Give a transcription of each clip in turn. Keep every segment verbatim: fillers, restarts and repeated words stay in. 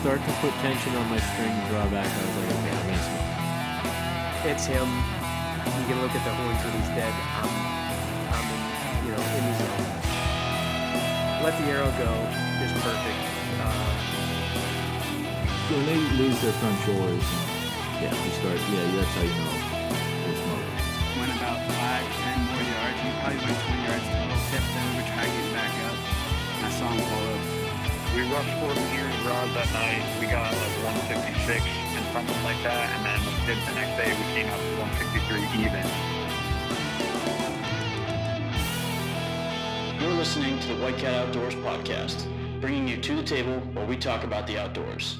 start to put tension on my string drawback, I was like, okay, I'm going to swim. It's him. You can look at the horns when he's dead. I'm, I'm in, you know, in the zone. Let the arrow go is perfect. Uh, when they lose their front shoulders, yeah, you start, yeah, that's how you know it's motor. Went about five, ten more yards. He probably went twenty yards to a little tip, then we were trying to get back up. I saw him pull up. We rushed forty years rods that night. We got like one sixty-six and something like that, and then the next day we came up to one sixty-three even. You're listening to the White Cat Outdoors podcast, bringing you to the table where we talk about the outdoors.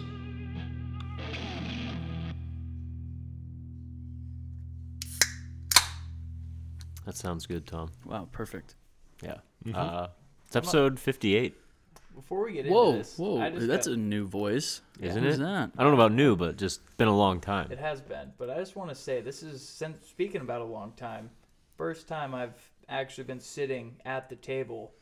That sounds good, Tom. Wow, perfect. Yeah. Mm-hmm. Uh, it's episode fifty-eight. Before we get into whoa, this, whoa, I just that's got, a new voice, isn't yeah. it? That? I don't know about new, but just been a long time. It has been, but I just want to say this is since, speaking about a long time. First time I've actually been sitting at the table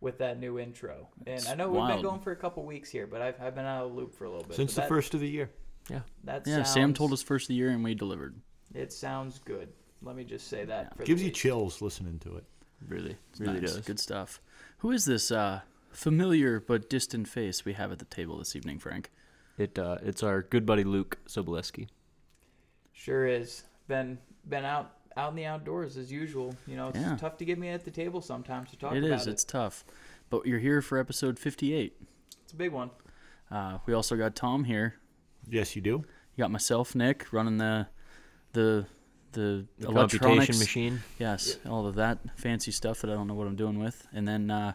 with that new intro, that's and I know we've wild. been going for a couple weeks here, but I've I've been out of the loop for a little bit since the that, first of the year. Yeah, that yeah. Sounds, Sam told us first of the year, and we delivered. It sounds good. Let me just say that yeah. for gives the you week. chills listening to it. Really, it's really nice. does. Good stuff. Who is this? Uh, Familiar but distant face we have at the table this evening, Frank. It uh, it's our good buddy Luke Sobolewski. Sure is. Been been out out in the outdoors as usual. You know, it's yeah. tough to get me at the table sometimes to talk. It about is. It. It's tough, but you're here for episode fifty-eight. It's a big one. Uh, we also got Tom here. Yes, you do. You got myself, Nick, running the the the, the electronics machine. Yes, yeah. all of that fancy stuff that I don't know what I'm doing with, and then. Uh,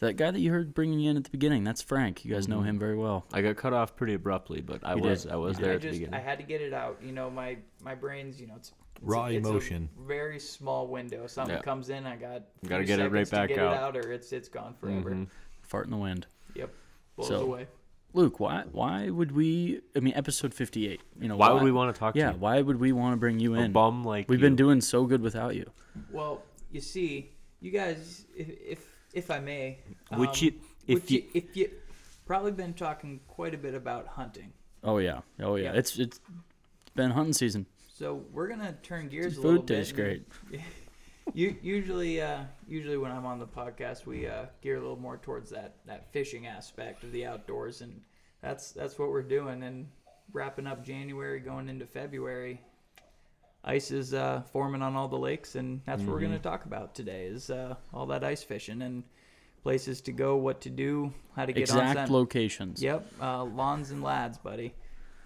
That guy that you heard bringing you in at the beginning, that's Frank. You guys know him very well. I got cut off pretty abruptly, but I you was did. I was yeah. there I at just, the beginning. I had to get it out. You know, my, my brain's, you know, it's, it's raw it's emotion. A very small window. Something yeah. comes in, I got got to get it right back get out. It out, or it's it's gone forever. Mm-hmm. Fart in the wind. Yep, blows so, away. Luke, why why would we? I mean, episode fifty-eight. You know, why, why would we want to talk? Yeah, to you? Why would we want to bring you a in? Bum like we've you. been doing so good without you. Well, you see, you guys, if. if If I may, um, would you, if, would you, you, if you probably been talking quite a bit about hunting. Oh yeah, oh yeah, yeah. it's it's been hunting season. So we're gonna turn gears a little bit. Food tastes great. You, usually, uh, usually when I'm on the podcast, we uh, gear a little more towards that, that fishing aspect of the outdoors, and that's that's what we're doing. And wrapping up January, going into February, ice is uh, forming on all the lakes, and that's mm-hmm. what we're going to talk about today is uh, all that ice fishing and places to go, what to do, how to get exact on. Exact locations. Yep, uh, lawns and lads, buddy.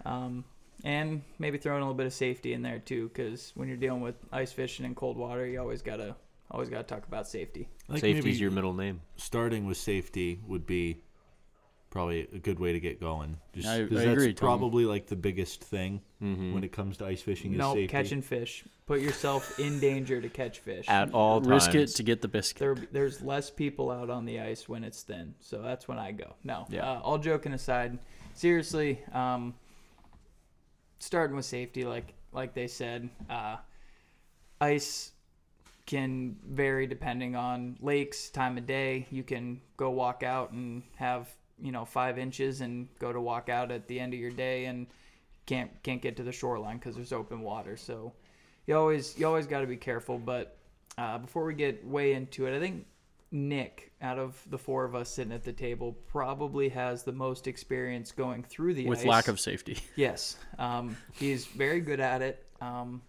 Um, and maybe throwing a little bit of safety in there, too, because when you're dealing with ice fishing in cold water, you always got to always gotta talk about safety. Safety's your middle name. Starting with safety would be probably a good way to get going. Just, I, I that's agree, probably Tom. Like the biggest thing mm-hmm. when it comes to ice fishing nope, is safety. No, catching fish. Put yourself in danger to catch fish at all times. Risk it to get the biscuit. There, there's less people out on the ice when it's thin, so that's when I go. No, yeah. uh, all joking aside, seriously, um, starting with safety, like like they said, uh, ice can vary depending on lakes, time of day. You can go walk out and have you know, five inches and go to walk out at the end of your day and can't can't get to the shoreline because there's open water. So you always you always got to be careful. But uh, before we get way into it, I think Nick, out of the four of us sitting at the table, probably has the most experience going through the with ice. With lack of safety. Yes. Um, he's very good at it. Um,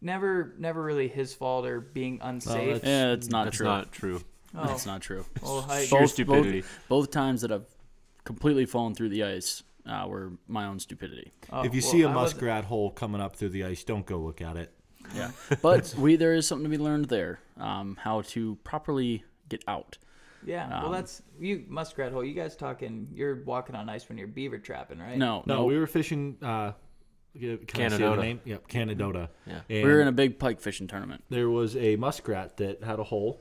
never never really his fault or being unsafe. Oh, that's, yeah, it's not that's true. That's not true. Oh. That's not true. Well, I, both, stupidity. Both, both times that I've completely fallen through the ice uh, were my own stupidity. Oh, if you well, see a I muskrat wasn't... hole coming up through the ice, don't go look at it. Yeah, but we there is something to be learned there, um, how to properly get out. Yeah, um, well, that's you muskrat hole. You guys talking? You're walking on ice when you're beaver trapping, right? No, no, no. We were fishing. Uh, Can Canadota. Name? Yep, Canadota. Yeah, and we were in a big pike fishing tournament. There was a muskrat that had a hole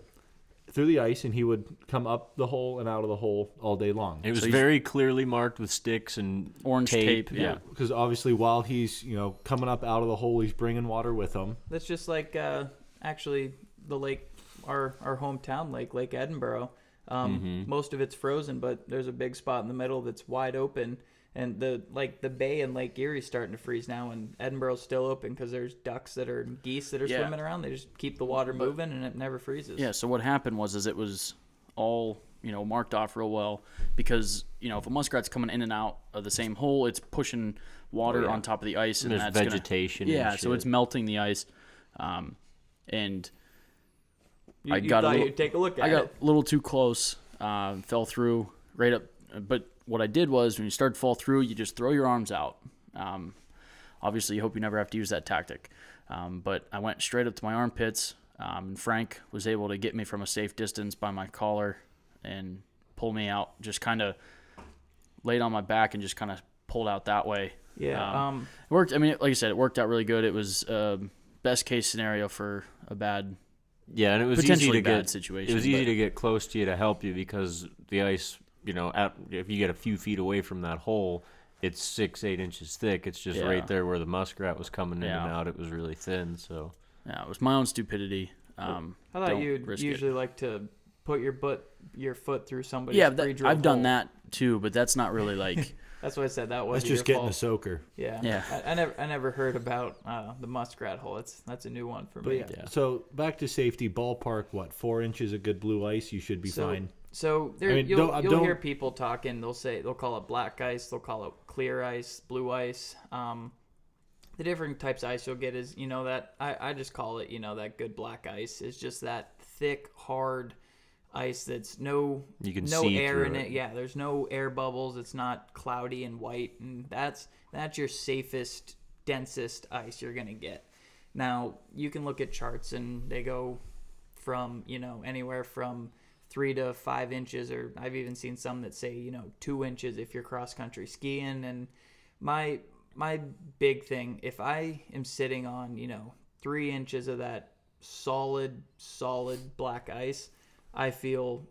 through the ice, and he would come up the hole and out of the hole all day long. It was so very clearly marked with sticks and orange tape. tape yeah, because yeah. obviously while he's you know coming up out of the hole, he's bringing water with him. That's just like uh, actually the lake, our our hometown lake, Lake Edinburgh. Um, mm-hmm. Most of it's frozen, but there's a big spot in the middle that's wide open. And the like the bay in Lake Erie is starting to freeze now, and Edinburgh's still open because there's ducks that are geese that are yeah. swimming around. They just keep the water moving, but, and it never freezes. Yeah. So what happened was, is it was all you know marked off real well because you know if a muskrat's coming in and out of the same hole, it's pushing water oh, yeah. on top of the ice, and, and there's that's vegetation. Gonna, yeah. And shit. So it's melting the ice, um, and you, I you got a little, take a look. At I got it. a little too close, uh, fell through right up, but. What I did was when you start to fall through, you just throw your arms out. Um, obviously, you hope you never have to use that tactic. Um, but I went straight up to my armpits, um, and Frank was able to get me from a safe distance by my collar and pull me out, just kind of laid on my back and just kind of pulled out that way. Yeah. Um, um, it worked. I mean, like I said, it worked out really good. It was uh, best case scenario for a bad yeah, and it was potentially easy to bad get, situation. It was easy but, to get close to you to help you because the ice – you know, at, if you get a few feet away from that hole, it's six, eight inches thick. It's just yeah. right there where the muskrat was coming in yeah. and out. It was really thin, so. Yeah, it was my own stupidity. Um, I thought you'd usually it. like to put your butt, your foot through somebody's yeah, that, I've hole. done that too, but that's not really like. That's what I said. That was that's just getting fault. a soaker. Yeah. yeah. I, I never I never heard about uh, the muskrat hole. It's, that's a new one for me. But, yeah. So back to safety, ballpark, what, four inches of good blue ice? You should be so, fine. So there, I mean, you'll, don't, you'll don't. hear people talking. They'll say they'll call it black ice. They'll call it clear ice, blue ice. Um, the different types of ice you'll get is, you know, that I, I just call it, you know, that good black ice. It's just that thick, hard ice that's no you can no see air in it. it. Yeah, there's no air bubbles. It's not cloudy and white, and that's that's your safest, densest ice you're gonna get. Now you can look at charts, and they go from you know anywhere from three to five inches, or I've even seen some that say, you know, two inches if you're cross-country skiing. And my my big thing, if I am sitting on, you know, three inches of that solid, solid black ice, I feel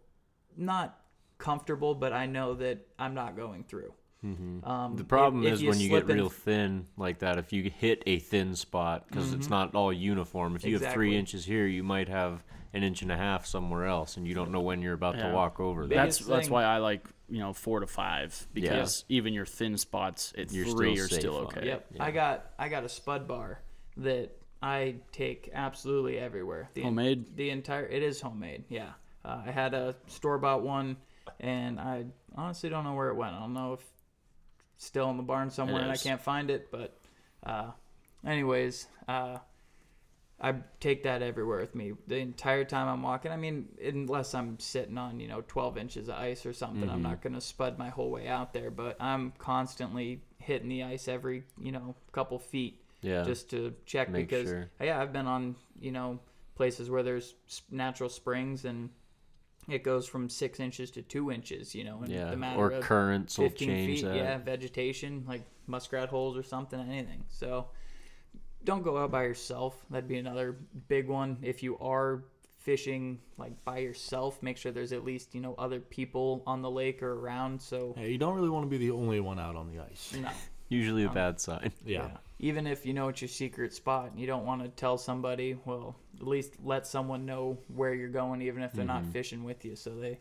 not comfortable, but I know that I'm not going through. Mm-hmm. Um, the problem if, is if you when you get real and... thin like that, if you hit a thin spot, because mm-hmm. it's not all uniform. If you exactly. have three inches here, you might have an inch and a half somewhere else, and you don't know when you're about yeah. to walk over there. That's thing, that's why I like, you know, four to five, because yeah. even your thin spots at you're three still are still okay. Yep. Yeah. I got I got a spud bar that I take absolutely everywhere. The homemade? En- the entire it is homemade, yeah. Uh, I had a store-bought one, and I honestly don't know where it went. I don't know if it's still in the barn somewhere, and I can't find it, but uh, anyways... Uh, I take that everywhere with me the entire time I'm walking. I mean, unless I'm sitting on, you know, twelve inches of ice or something, mm-hmm. I'm not going to spud my whole way out there, but I'm constantly hitting the ice every, you know, couple feet yeah. just to check. Make because, sure. yeah, I've been on, you know, places where there's natural springs and it goes from six inches to two inches, you know, in yeah. the matter or of currents will change fifteen feet, that. Yeah, vegetation, like muskrat holes or something, anything. So... Don't go out by yourself. That'd be another big one. If you are fishing like by yourself, make sure there's at least, you know, other people on the lake or around. So yeah, you don't really want to be the only one out on the ice. No. Usually um, a bad sign. Yeah. yeah. Even if you know it's your secret spot and you don't want to tell somebody, well, at least let someone know where you're going, even if they're mm-hmm. not fishing with you. So they,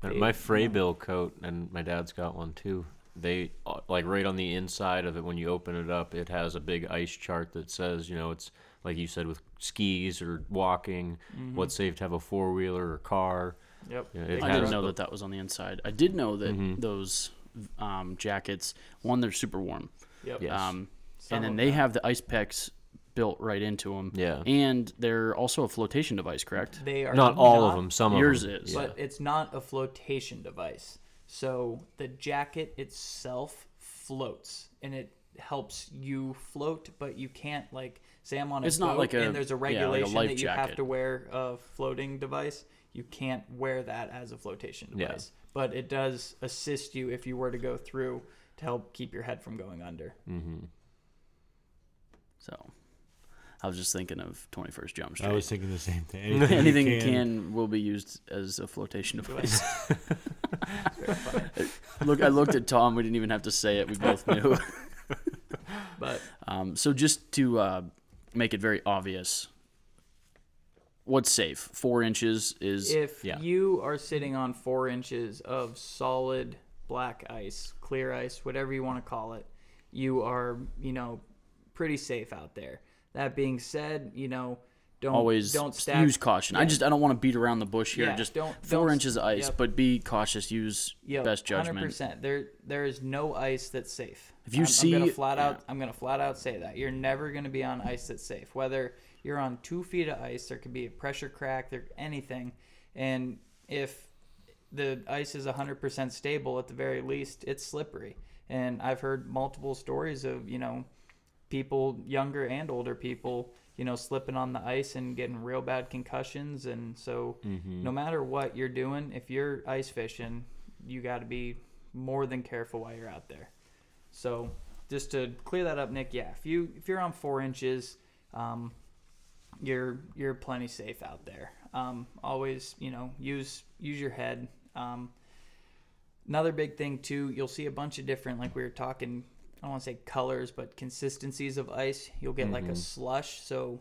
they my Frabill you know. coat, and my dad's got one too. They like right on the inside of it when you open it up, it has a big ice chart that says, you know, it's like you said with skis or walking, mm-hmm. what's safe to have a four wheeler or car. Yep. You know, it I has, didn't know that that was on the inside. I did know that mm-hmm. those um, jackets, one, they're super warm. Yep. Yes. Um, and then they that. have the ice packs built right into them. Yeah. And they're also a flotation device, correct? They are not all not, of them. Some yours of them. Yours is, but yeah. it's not a flotation device. So the jacket itself floats, and it helps you float, but you can't, like, say I'm on a it's boat, not like a, and there's a regulation yeah, like a that you jacket. have to wear a floating device. You can't wear that as a flotation device. Yeah. But it does assist you if you were to go through to help keep your head from going under. Mm-hmm. So I was just thinking of twenty-first Jump Street. I was thinking the same thing. Anything, Anything can. can will be used as a flotation device. Look, I looked at Tom. We didn't even have to say it. We both knew. But um, so just to uh, make it very obvious, what's safe? Four inches is... If yeah. you are sitting on four inches of solid black ice, clear ice, whatever you want to call it, you are, you know, pretty safe out there. That being said, you know, don't always don't stack, use caution. Yeah. I just I don't want to beat around the bush here. Yeah, just don't, four don't, inches of ice, yep. but be cautious. Use yep, best judgment. one hundred percent. There there is no ice that's safe. If you I'm, see, I'm gonna flat out, yeah. I'm gonna flat out say that you're never gonna be on ice that's safe. Whether you're on two feet of ice, there could be a pressure crack, there anything, and if the ice is one hundred percent stable, at the very least, it's slippery. And I've heard multiple stories of, you know, people, younger and older people, you know, slipping on the ice and getting real bad concussions. And so mm-hmm. no matter what you're doing, if you're ice fishing, you got to be more than careful while you're out there. So just to clear that up, Nick, yeah, if, you, if you're on four inches, um, you're you're plenty safe out there. Um, always, you know, use use your head. Um, another big thing, too, you'll see a bunch of different, like we were talking, I don't want to say colors, but consistencies of ice. You'll get mm-hmm. like a slush. So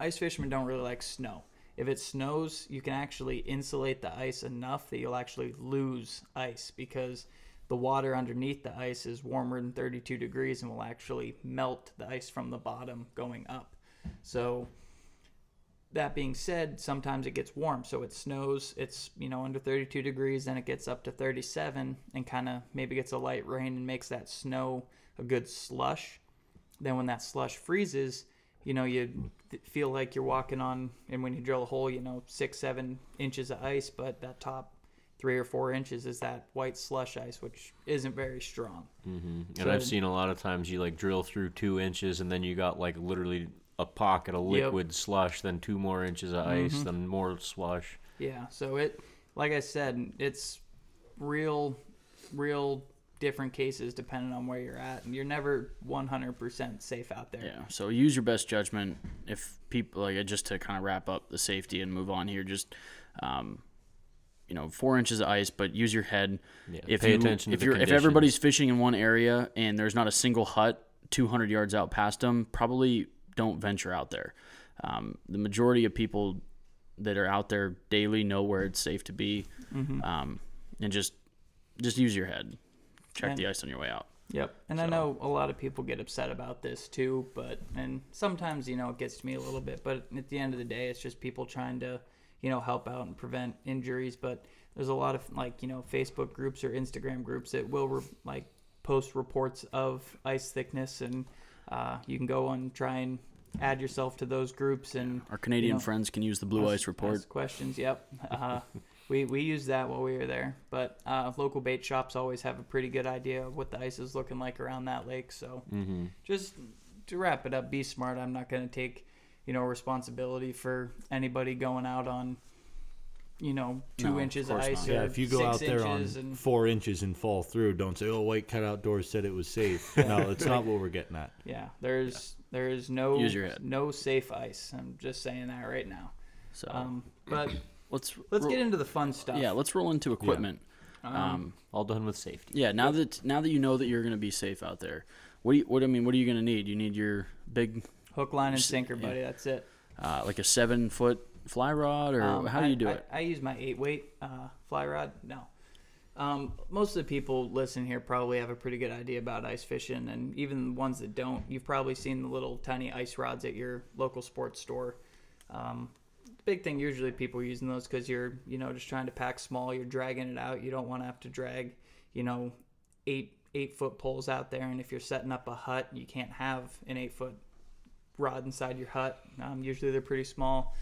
ice fishermen don't really like snow. If it snows, you can actually insulate the ice enough that you'll actually lose ice because the water underneath the ice is warmer than thirty-two degrees and will actually melt the ice from the bottom going up. So that being said, sometimes it gets warm. So it snows, it's, you know, under thirty-two degrees, then it gets up to thirty-seven and kind of maybe gets a light rain and makes that snow a good slush. Then when that slush freezes, you know, you th- feel like you're walking on, and when you drill a hole, you know, six, seven inches of ice, but that top three or four inches is that white slush ice, which isn't very strong. Mm-hmm. And so, I've seen a lot of times you, like, drill through two inches and then you got, like, literally a pocket of liquid yep. slush, then two more inches of ice, mm-hmm. then more slush. Yeah, so it, like I said, it's real, real different cases depending on where you're at, and you're never one hundred percent safe out there. Yeah, so use your best judgment. If people, like, just to kind of wrap up the safety and move on here, just, um, you know, four inches of ice, but use your head. Yeah, if pay you, attention if to you're, the conditions. If everybody's fishing in one area and there's not a single hut two hundred yards out past them, probably don't venture out there. Um, the majority of people that are out there daily know where it's safe to be, mm-hmm. um, and just just use your head. Check and, the ice on your way out. Yep. And so. I know a lot of people get upset about this too, but and sometimes, you know, it gets to me a little bit. But at the end of the day, it's just people trying to, you know, help out and prevent injuries. But there's a lot of, like, you know, Facebook groups or Instagram groups that will re- like post reports of ice thickness, and uh, you can go and try and add yourself to those groups. And our Canadian you know, friends can use the Blue ask, Ice Report. Ask questions, yep. Uh, we we used that while we were there. But uh, local bait shops always have a pretty good idea of what the ice is looking like around that lake. So mm-hmm. just to wrap it up, be smart. I'm not going to take, you know, responsibility for anybody going out on, you know, two no, inches of, of ice. Not. Yeah, if you go out there on and... four inches and fall through, don't say, "Oh, White Cat Outdoors said it was safe." Yeah. No, it's not what we're getting at. Yeah, there's yeah. there is no no safe ice. I'm just saying that right now. So, um, but let's let's roll, get into the fun stuff. Yeah, let's roll into equipment. Yeah. Um, um, all done with safety. Yeah, now that now that you know that you're going to be safe out there, what do you, what I mean? What are you going to need? You need your big hook, line, and sinker, yeah. buddy. That's it. Uh, like a seven foot. Fly rod, or um, how do you do I, it? I, I use my eight weight uh, fly rod. No, um, most of the people listening here probably have a pretty good idea about ice fishing, and even the ones that don't, you've probably seen the little tiny ice rods at your local sports store. Um, the big thing usually people are using those because you're, you know, just trying to pack small. You're dragging it out. You don't want to have to drag, you know, eight eight foot poles out there. And if you're setting up a hut, you can't have an eight foot rod inside your hut. Um, usually they're pretty small.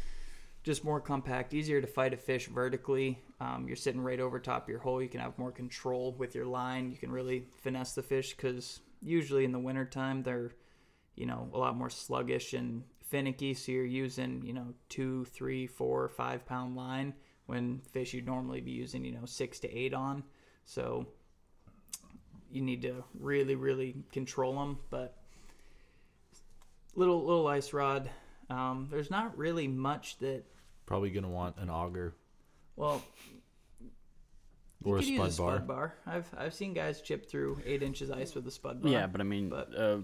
Just more compact, easier to fight a fish vertically. Um, you're sitting right over top of your hole. You can have more control with your line. You can really finesse the fish because usually in the wintertime, they're, you know, a lot more sluggish and finicky. So you're using, you know, two, three, four, five pound line when fish you'd normally be using, you know, six to eight on. So you need to really, really control them. But little, little ice rod. Um, there's not really much that... Probably going to want an auger. Well, or a spud, use a spud bar. bar. I've I've seen guys chip through eight inches ice with a spud bar. Yeah, but I mean, but, uh,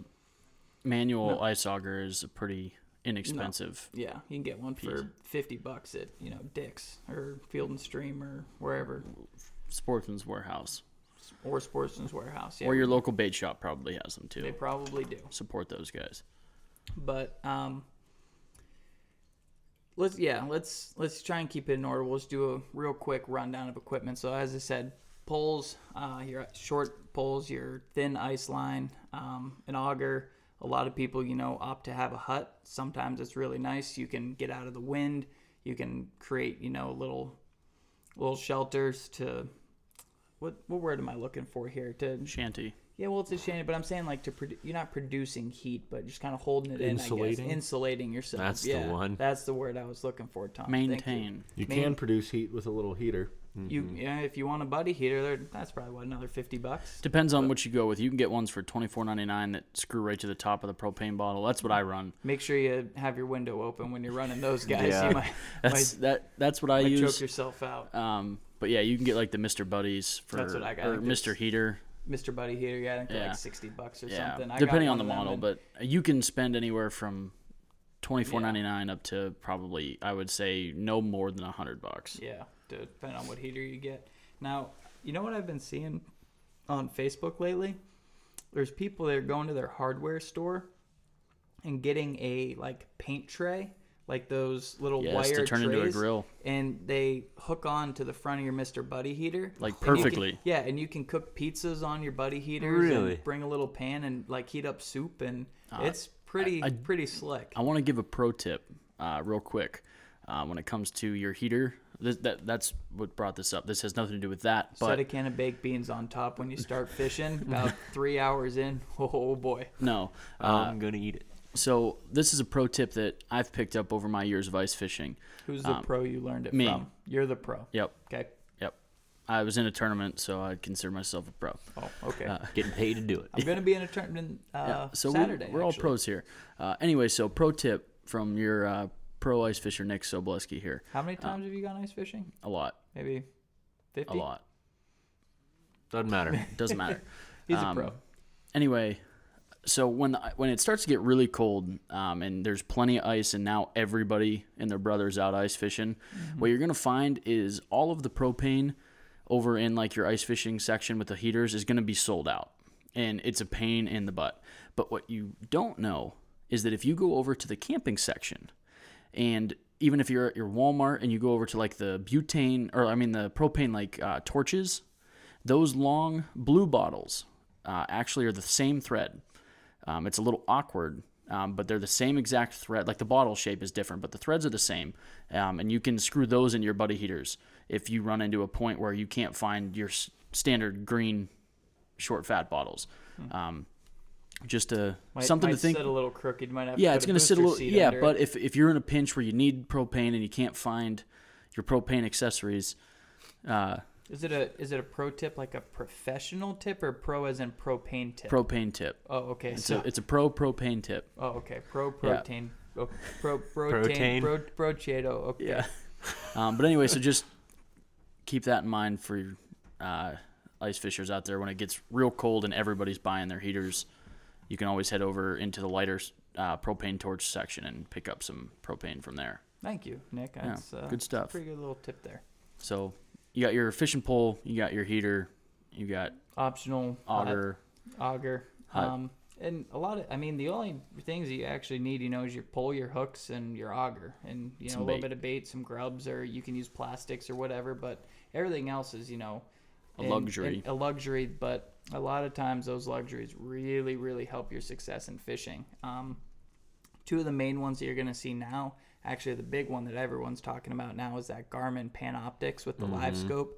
manual no. ice auger is a pretty inexpensive. No. Yeah, you can get one piece for fifty bucks at, you know, Dick's or Field and Stream or wherever. Sportsman's Warehouse. Or Sportsman's Warehouse, yeah. Or your local bait shop probably has them too. They probably do. Support those guys. But um, let's yeah let's let's try and keep it in order. We'll just do a real quick rundown of equipment. So as I said, poles, uh, your short poles, your thin ice line, um, an auger. A lot of people, you know, opt to have a hut. Sometimes it's really nice. You can get out of the wind. You can create, you know, little little shelters to. What what word am I looking for here? To shanty. Yeah, well, it's a shanty, but I'm saying like to produ- you're not producing heat, but just kind of holding it insulating. in, I guess. Insulating yourself. That's yeah, the one. That's the word I was looking for, Tom. Maintain. You. you can Main- produce heat with a little heater. Mm-hmm. You yeah, if you want a buddy heater, that's probably what, another fifty bucks. Depends on but, what you go with. You can get ones for twenty four ninety nine that screw right to the top of the propane bottle. That's what I run. Make sure you have your window open when you're running those guys. yeah. You might, that's might, that. That's what I use. Choke yourself out. Um. But yeah, you can get like the Mister Buddies for That's what I got. Or Mister Heater. Mister Buddy Heater, yeah, I think they're yeah. like sixty bucks or yeah. something. I Depending got on the model, but you can spend anywhere from twenty four yeah. ninety nine up to probably, I would say, no more than a hundred bucks. Yeah, depending on what heater you get. Now, you know what I've been seeing on Facebook lately? There's people that are going to their hardware store and getting a like paint tray. Like those little yes, wire to turn trays, into a grill, and they hook on to the front of your Mister Buddy heater, like perfectly. And can, yeah, and you can cook pizzas on your Buddy heater. Really, and bring a little pan and like heat up soup, and uh, it's pretty I, I, pretty slick. I want to give a pro tip, uh, real quick, uh, when it comes to your heater. This, that that's what brought this up. This has nothing to do with that. But set a can of baked beans on top when you start fishing. About three hours in, oh boy. No, uh, I'm gonna eat it. So this is a pro tip that I've picked up over my years of ice fishing. Who's the um, pro you learned it me. from? You're the pro. Yep. Okay. Yep. I was in a tournament, so I consider myself a pro. Oh, okay. Uh, Getting paid to do it. I'm going to be in a tournament uh, yeah. so Saturday. We're, we're all pros here. Uh, anyway, so pro tip from your uh, pro ice fisher, Nick Sobolewski here. How many times uh, have you gone ice fishing? A lot. Maybe fifty? A lot. Doesn't matter. Doesn't matter. He's um, a pro. Anyway... So when the, when it starts to get really cold um, and there's plenty of ice and now everybody and their brother's out ice fishing, mm-hmm. what you're going to find is all of the propane over in like your ice fishing section with the heaters is going to be sold out. And it's a pain in the butt. But what you don't know is that if you go over to the camping section and even if you're at your Walmart and you go over to like the butane or I mean the propane like uh, torches, those long blue bottles uh, actually are the same thread. Um, it's a little awkward, um, but they're the same exact thread. Like the bottle shape is different, but the threads are the same. Um, and you can screw those in your buddy heaters if you run into a point where you can't find your s- standard green short fat bottles. Hmm. Um, just a might, something might to think. Sit a little crooked. Might have yeah, to it's going to sit a little. Yeah, but it. if if you're in a pinch where you need propane and you can't find your propane accessories. Uh, Is it a is it a pro tip, like a professional tip, or pro as in propane tip? Propane tip. Oh, okay. It's so a, it's a pro propane tip. Oh, okay. Pro protein. Yeah. Oh, pro protein. Pro brocheado. Okay. Yeah. Um, but anyway, so just keep that in mind for your uh, ice fishers out there. When it gets real cold and everybody's buying their heaters, you can always head over into the lighter uh, propane torch section and pick up some propane from there. Thank you, Nick. That's yeah, uh, good stuff. That's a pretty good little tip there. So. You got your fishing pole, you got your heater, you got optional auger, uh, auger, um, and a lot of. I mean, the only things that you actually need, you know, is your pole, your hooks, and your auger, and you know, some a little bait. bit of bait, some grubs, or you can use plastics or whatever. But everything else is, you know, a in, luxury, in, a luxury. But a lot of times, those luxuries really, really help your success in fishing. Um, two of the main ones that you're going to see now. Actually, the big one that everyone's talking about now is that Garmin Panoptix with the mm-hmm. LiveScope.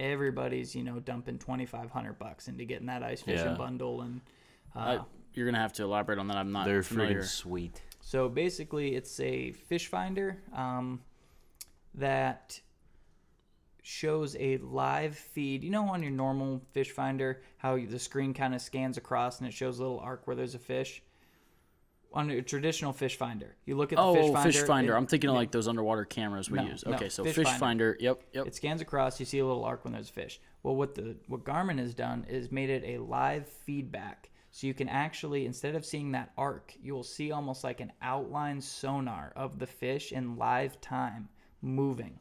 Everybody's, you know, dumping twenty-five hundred bucks into getting that ice fishing yeah. bundle. And uh, I, you're going to have to elaborate on that. I'm not they're familiar. They're freaking sweet. So basically, it's a fish finder um, that shows a live feed. You know, on your normal fish finder, how the screen kind of scans across and it shows a little arc where there's a fish. On a traditional fish finder, you look at the oh, fish finder. Oh, fish finder. It, I'm thinking of like those underwater cameras we no, use. Okay, no, so fish, fish finder. finder. Yep, yep. It scans across. You see a little arc when there's a fish. Well, what the what Garmin has done is made it a live feedback. So you can actually, instead of seeing that arc, you will see almost like an outline sonar of the fish in live time moving.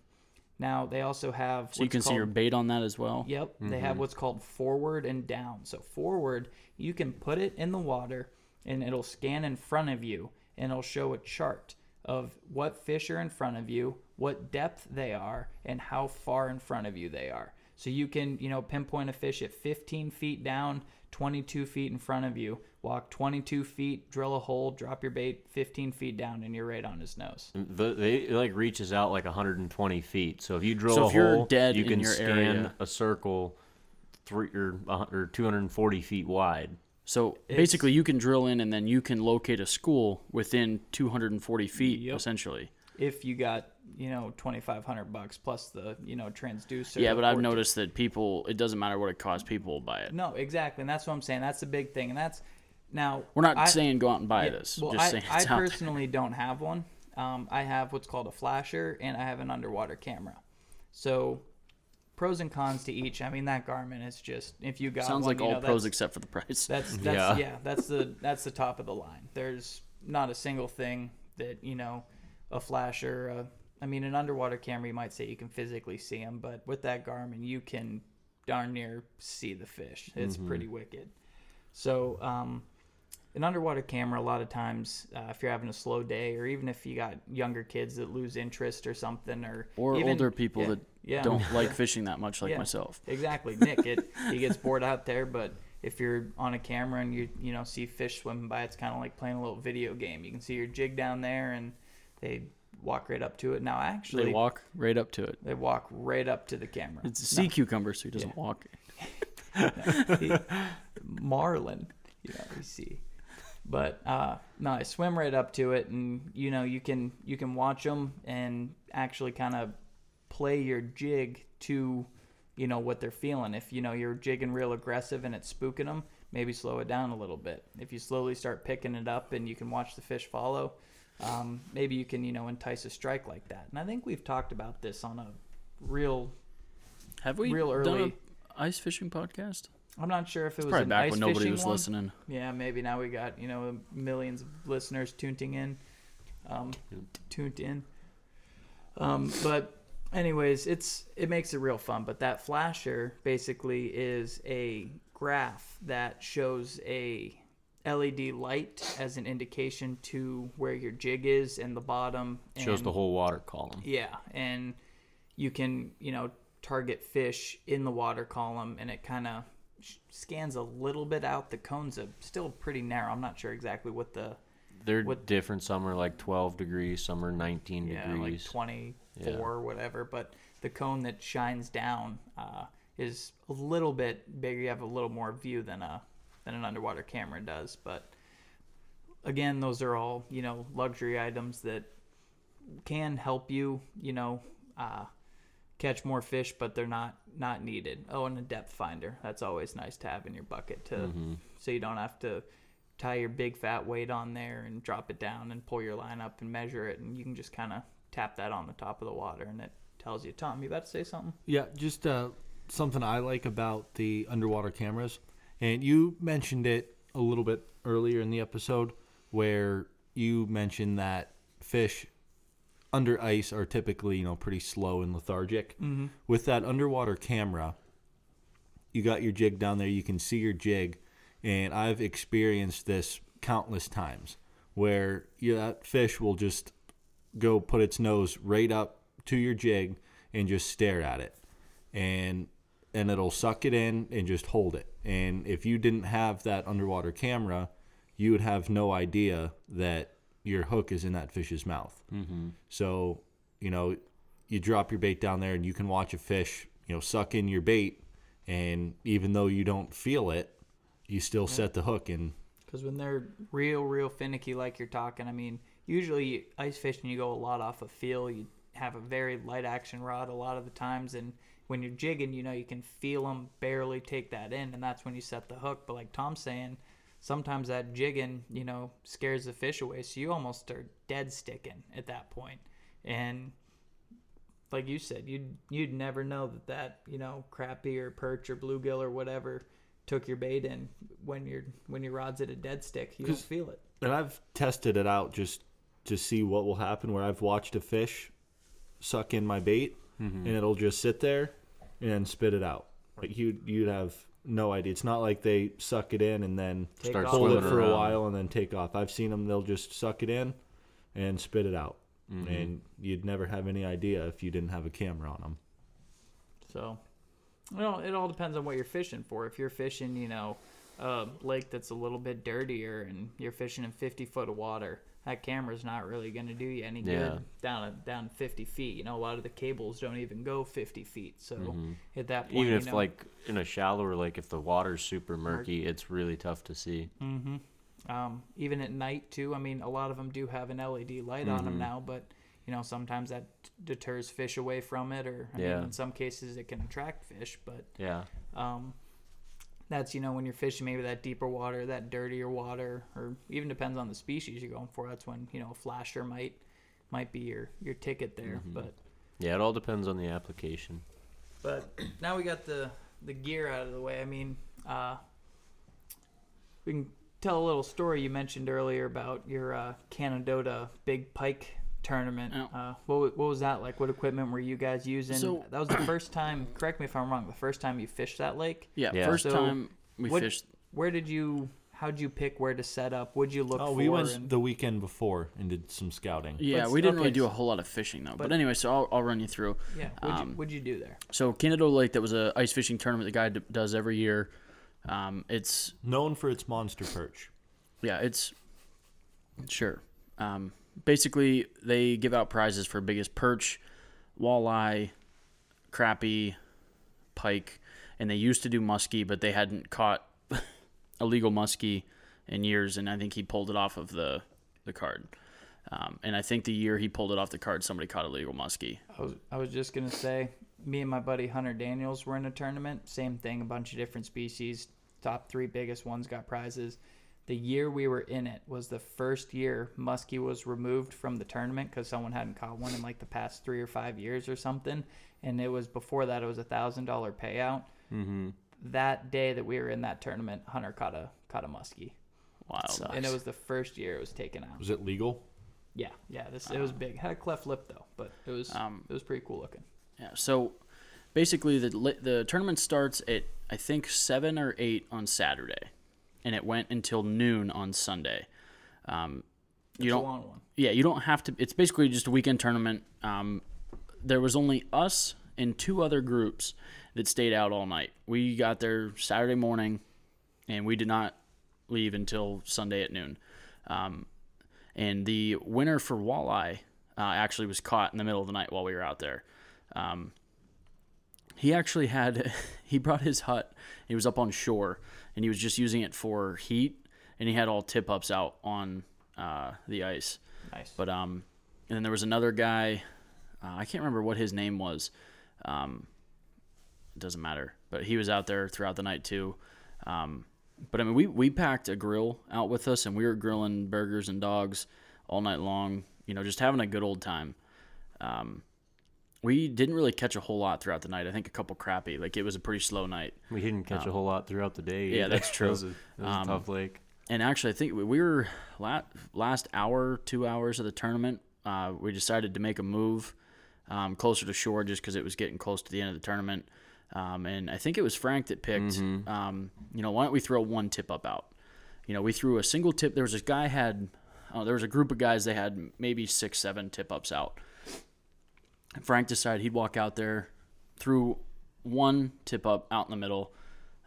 Now, they also have... So you can called, see your bait on that as well? Yep. Mm-hmm. They have what's called forward and down. So forward, you can put it in the water, and it'll scan in front of you, and it'll show a chart of what fish are in front of you, what depth they are, and how far in front of you they are. So you can, you know, pinpoint a fish at fifteen feet down, twenty-two feet in front of you, walk twenty-two feet, drill a hole, drop your bait fifteen feet down, and you're right on his nose. The, they it like reaches out like one hundred twenty feet. So if you drill so a hole, dead you can scan area. a circle three or, or two hundred forty feet wide. So it's, basically you can drill in and then you can locate a school within two hundred forty feet, yep. essentially. If you got, you know, twenty-five hundred bucks plus the, you know, transducer. Yeah, but I've noticed that people, it doesn't matter what it costs, people will buy it. No, exactly. And that's what I'm saying. That's the big thing. And that's, now. We're not I, saying go out and buy yeah, this. Well, just I, saying it's I personally there. don't have one. Um, I have what's called a flasher and I have an underwater camera. So. Pros and cons to each. I mean, that Garmin is just, if you got sounds one, like all know, pros except for the price. That's, that's yeah. yeah, that's the that's the top of the line. There's not a single thing that, you know, a flasher, uh, I mean, an underwater camera, you might say you can physically see them, but with that Garmin, you can darn near see the fish. It's mm-hmm. pretty wicked. So um, an underwater camera, a lot of times, uh, if you're having a slow day, or even if you got younger kids that lose interest or something, or or even, older people yeah, that. Yeah. Don't like fishing that much like yeah, myself. Exactly. Nick, it, he gets bored out there, but if you're on a camera and you you know see fish swimming by, it's kind of like playing a little video game. You can see your jig down there, and they walk right up to it. Now, actually... They walk right up to it. They walk right up to the camera. It's a sea no. cucumber, so he doesn't yeah. walk. no, he, marlin, you know, we see. But uh, no, I swim right up to it, and you know you can you can watch them and actually kind of... play your jig to, you know, what they're feeling. If, you know, you're jigging real aggressive and it's spooking them, maybe slow it down a little bit. If you slowly start picking it up and you can watch the fish follow, um, maybe you can, you know, entice a strike like that. And I think we've talked about this on a real, have we real early done a ice fishing podcast? I'm not sure if it it's was probably an back ice when nobody was one. listening. Yeah, maybe now we got, you know, millions of listeners tuning in, um, tuned in. Um, but anyways, it's it makes it real fun, but that flasher basically is a graph that shows a L E D light as an indication to where your jig is and the bottom. And, shows the whole water column. Yeah, and you can, you know, target fish in the water column, and it kind of scans a little bit out. The cones are still pretty narrow. I'm not sure exactly what the... They're what, different. Some are like twelve degrees, some are nineteen yeah, degrees. Like twenty four yeah. or whatever, but the cone that shines down uh, is a little bit bigger. You have a little more view than a than an underwater camera does. But again, those are all, you know, luxury items that can help you, you know, uh, catch more fish, but they're not not needed. Oh, and a depth finder. That's always nice to have in your bucket to mm-hmm. so you don't have to tie your big fat weight on there and drop it down and pull your line up and measure it, and you can just kind of tap that on the top of the water, and it tells you. Tom, you about to say something? Yeah, just uh, something I like about the underwater cameras, and you mentioned it a little bit earlier in the episode where you mentioned that fish under ice are typically, you know, pretty slow and lethargic. Mm-hmm. With that underwater camera, you got your jig down there, you can see your jig, and I've experienced this countless times where you know, that fish will just... go put its nose right up to your jig and just stare at it, and and it'll suck it in and just hold it. And if you didn't have that underwater camera, you would have no idea that your hook is in that fish's mouth. Mm-hmm. So, you know, you drop your bait down there and you can watch a fish, you know, suck in your bait, and even though you don't feel it, you still yeah. set the hook in. Because when they're real, real finicky like you're talking, I mean... Usually ice fishing, you go a lot off of feel. You have a very light action rod a lot of the times, and when you're jigging, you know, you can feel them barely take that in, and that's when you set the hook. But like Tom's saying, sometimes that jigging, you know, scares the fish away, so you almost are dead sticking at that point. And like you said, you'd, you'd never know that that, you know, crappie or perch or bluegill or whatever took your bait in, when your when your rod's at a dead stick, you don't feel it. And I've tested it out just to see what will happen, where I've watched a fish suck in my bait, mm-hmm. and it'll just sit there and spit it out. Like you'd, you'd have no idea. It's not like they suck it in and then start hold it for around. a while and then take off. I've seen them, they'll just suck it in and spit it out. Mm-hmm. And you'd never have any idea if you didn't have a camera on them. So, well, it all depends on what you're fishing for. If you're fishing, you know, a lake that's a little bit dirtier and you're fishing in fifty foot of water, that camera's not really going to do you any yeah. good down down fifty feet. You know, a lot of the cables don't even go fifty feet. So mm-hmm. at that point, even if you know, like in a shallower lake, if the water's super murky, murky. it's really tough to see. Mm-hmm. Um, even at night too. I mean, a lot of them do have an L E D light mm-hmm. on them now, but you know, sometimes that deters fish away from it, or I yeah. mean, in some cases it can attract fish. But yeah, um, that's, you know, when you're fishing maybe that deeper water, that dirtier water, or even depends on the species you're going for. That's when, you know, a flasher might might be your your ticket there. Mm-hmm. But yeah, it all depends on the application. But now we got the the gear out of the way. I mean, uh, we can tell a little story you mentioned earlier about your uh, Canadota Big Pike tournament. Oh. Uh, what, what was that like? What equipment were you guys using? So, that was the first time, correct me if I'm wrong, the first time you fished that lake? Yeah, yeah. first so time we what, fished. Where did you, how'd you pick where to set up? What'd you look oh, for? Oh, we went and, the weekend before and did some scouting. Yeah, Let's, we didn't okay. really do a whole lot of fishing though. But, but anyway, so I'll, I'll run you through. Yeah, what'd, um, you, what'd you do there? So Canadota Lake, that was an ice fishing tournament the guy d- does every year. Um, it's known for its monster perch. Yeah, it's sure. Um, basically, they give out prizes for biggest perch, walleye, crappie, pike, and they used to do muskie, but they hadn't caught illegal muskie in years. And I think he pulled it off of the the card. Um, and I think the year he pulled it off the card, somebody caught illegal muskie. I was I was just gonna say. Me and my buddy Hunter Daniels were in a tournament. Same thing, a bunch of different species. Top three biggest ones got prizes. The year we were in it was the first year muskie was removed from the tournament because someone hadn't caught one in like the past three or five years or something. And it was before that, it was a thousand dollar payout. Mm-hmm. That day that we were in that tournament, Hunter caught a caught a muskie. Wow. And it was the first year it was taken out. Was it legal? Yeah. Yeah. This um, it was big. Had a cleft lip though, but it was um, it was pretty cool looking. Yeah, so basically the the tournament starts at, I think, seven or eight on Saturday, and it went until noon on Sunday. Um, you it's don't, a long one. Yeah, you don't have to – it's basically just a weekend tournament. Um, there was only us and two other groups that stayed out all night. We got there Saturday morning, and we did not leave until Sunday at noon. Um, and the winner for walleye uh, actually was caught in the middle of the night while we were out there. Um, he actually had, he brought his hut, he was up on shore and he was just using it for heat, and he had all tip ups out on, uh, the ice. Nice. But, um, and then there was another guy, uh, I can't remember what his name was. Um, it doesn't matter, but he was out there throughout the night too. Um, but I mean, we, we packed a grill out with us and we were grilling burgers and dogs all night long, you know, just having a good old time. Um, We didn't really catch a whole lot throughout the night. I think a couple crappie. Like, it was a pretty slow night. We didn't catch um, a whole lot throughout the day. Yeah, that's true. It was, a, it was um, a tough lake. And actually, I think we were last, last hour, two hours of the tournament, uh, we decided to make a move um, closer to shore just because it was getting close to the end of the tournament. Um, and I think it was Frank that picked, mm-hmm. um, you know, why don't we throw one tip up out? You know, we threw a single tip. There was this guy had, oh, there was a group of guys that had maybe six, seven tip ups out. Frank decided he'd walk out there, threw one tip up out in the middle,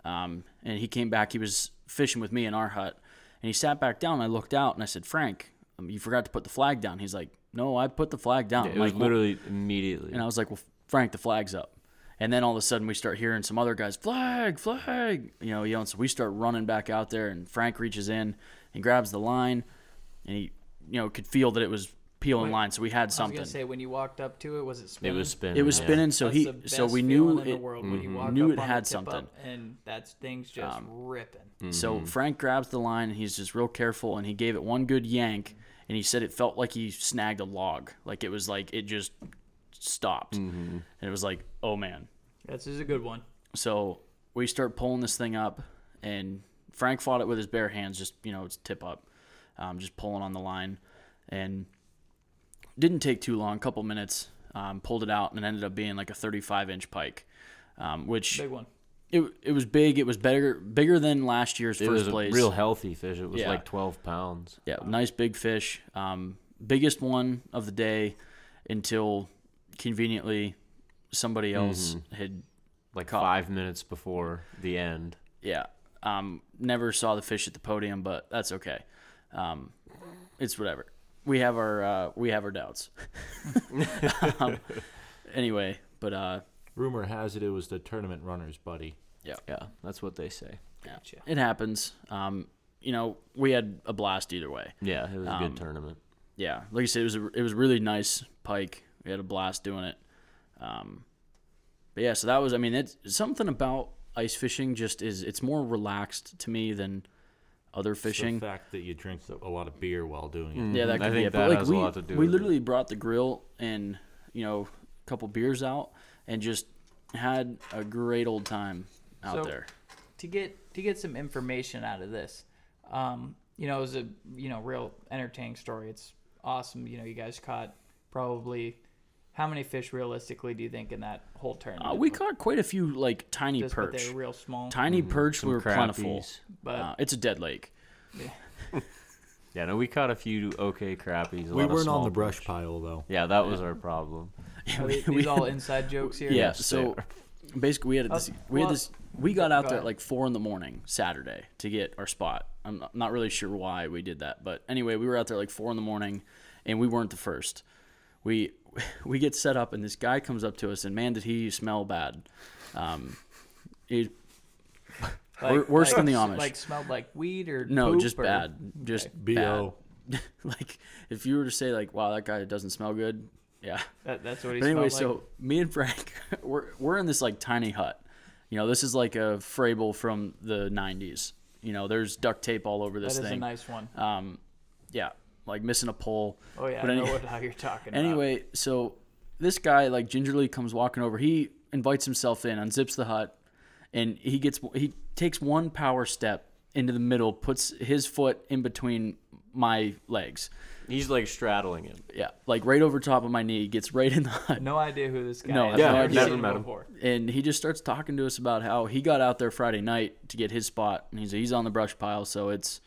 um, and he came back. He was fishing with me in our hut, and he sat back down. I looked out, and I said, Frank, um, you forgot to put the flag down. He's like, no, I put the flag down. Yeah, it was like, literally well, immediately. And I was like, well, Frank, the flag's up. And then all of a sudden we start hearing some other guys, flag, flag, you know, yelling. So we start running back out there, and Frank reaches in and grabs the line, and he, you know, could feel that it was peeling line, so we had something. I was gonna say, when you walked up to it, was it spinning? It was spinning. It was spinning. Yeah. So that's he, so we knew it. Mm-hmm. Knew it had something, and that's things just um, ripping. Mm-hmm. So Frank grabs the line, and he's just real careful, and he gave it one good yank, and he said it felt like he snagged a log, like it was like it just stopped, mm-hmm. and it was like, oh man, this is a good one. So we start pulling this thing up, and Frank fought it with his bare hands, just, you know, it's tip up, um, just pulling on the line, and didn't take too long, a couple minutes, um, pulled it out, and it ended up being like a thirty-five inch pike, um, which big one. It it was big. It was bigger bigger than last year's it first place. It was a real healthy fish. It was yeah. like twelve pounds. Yeah, wow. Nice big fish. Um, biggest one of the day until conveniently somebody else mm-hmm. had like caught. Five minutes before the end. Yeah. Um, never saw the fish at the podium, but that's okay. Um, it's whatever. We have our uh, we have our doubts. um, anyway, but uh, rumor has it it was the tournament runner's buddy. Yeah, yeah, that's what they say. Yeah, gotcha. It happens. Um, you know, we had a blast either way. Yeah, it was um, a good tournament. Yeah, like you said, it was a, it was really nice pike. We had a blast doing it. Um, but yeah, so that was. I mean, it's something about ice fishing. Just is it's more relaxed to me than other fishing. It's the fact that you drink a lot of beer while doing it. Mm-hmm. Yeah, that could I be it. But like we, we literally it. brought the grill and, you know, a couple beers out and just had a great old time out so, there. To get to get some information out of this, um, you know, it was a you know real entertaining story. It's awesome. You know, you guys caught probably how many fish realistically do you think in that whole tournament? Uh, we caught quite a few like tiny just perch. But they were real small. Tiny mm-hmm. perch Some were crappies, plentiful. But uh, it's a dead lake. Yeah. yeah, no, we caught a few okay crappies. A we lot weren't of small on the brush perch. Pile though. Yeah, that yeah. was our problem. Are these we, all inside jokes here? Yeah. So basically, we had this. Uh, we had well, this. We got out go there at like four in the morning Saturday to get our spot. I'm not, not really sure why we did that, but anyway, we were out there like four in the morning, and we weren't the first. We. We get set up, and this guy comes up to us, and man, did he smell bad. Um, he, like, worse like, than the Amish. Like smelled like weed or no, poop just or, bad, just okay. bad. Like if you were to say like, wow, that guy doesn't smell good. Yeah, that, that's what he. But anyway, smelled like. So me and Frank, we're we're in this like tiny hut. You know, this is like a Frabill from the nineties. You know, there's duct tape all over this that thing. That is a nice one. Um, yeah. Like missing a pole. Oh yeah, but I know anyway, what how you're talking about. Anyway, so this guy like gingerly comes walking over. He invites himself in, unzips the hut, and he gets he takes one power step into the middle, puts his foot in between my legs. He's like straddling him. Yeah, like right over top of my knee, gets right in the hut. No idea who this guy no, is. Yeah, no, I've never met him before. And he just starts talking to us about how he got out there Friday night to get his spot, and he's he's on the brush pile, so it's.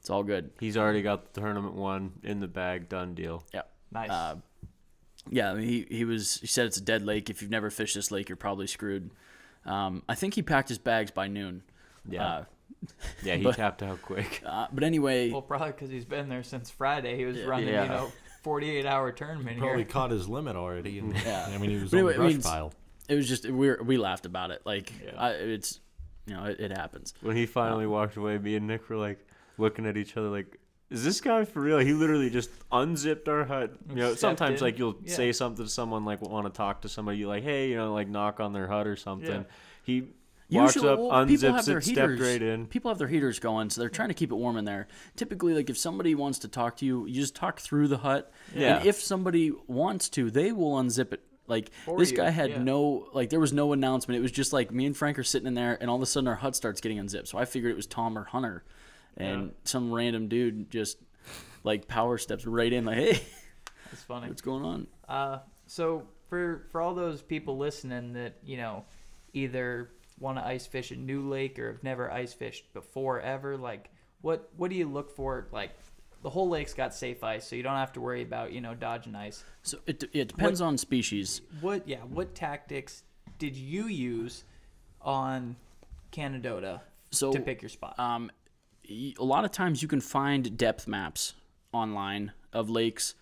It's all good. He's already got the tournament one in the bag, done deal. Yeah, nice. Uh, yeah, I mean, he he was. He said it's a dead lake. If you've never fished this lake, you're probably screwed. Um, I think he packed his bags by noon. Yeah, uh, yeah, he but, tapped out quick. Uh, but anyway, well, probably because he's been there since Friday. He was yeah, running, yeah. you know, forty-eight hour tournament. He probably here. caught his limit already. And, yeah, I mean, he was on anyway, the brush I mean, pile. It was just we were, we laughed about it. Like yeah. I, it's you know it, it happens. When he finally um, walked away, me and Nick were like. Looking at each other like, is this guy for real? He literally just unzipped our hut. You know, Stepped sometimes in. like you'll yeah. say something to someone, like want to talk to somebody, you like, hey, you know, like knock on their hut or something. Yeah. He walks Usually, up, well, unzips it, stepped right in. People have their heaters going, so they're trying to keep it warm in there. Typically, like if somebody wants to talk to you, you just talk through the hut. Yeah. And if somebody wants to, they will unzip it. Like for this you. guy had yeah. no, like there was no announcement. It was just like me and Frank are sitting in there, and all of a sudden our hut starts getting unzipped. So I figured it was Tom or Hunter. And yeah. some random dude just like power steps right in, like, hey, that's funny. What's going on? Uh, so for for all those people listening that you know either want to ice fish a new lake or have never ice fished before ever, like, what what do you look for? Like, the whole lake's got safe ice, so you don't have to worry about you know dodging ice. So it it depends what, on species. What yeah? What tactics did you use on Canadota so, to pick your spot? Um. A lot of times you can find depth maps online of lakes,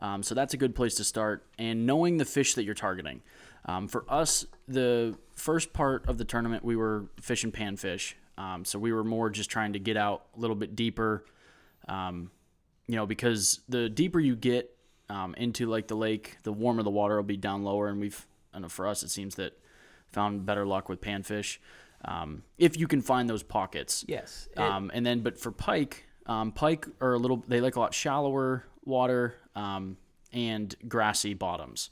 um, so that's a good place to start, and knowing the fish that you're targeting. Um, for us, the first part of the tournament, we were fishing panfish, um, so we were more just trying to get out a little bit deeper, um, you know, because the deeper you get um, into, like, the lake, the warmer the water will be down lower, and we've, I know for us, it seems that found better luck with panfish. Um, if you can find those pockets. Yes. It, um, and then, but for pike, um, pike are a little, they like a lot shallower water, um, and grassy bottoms.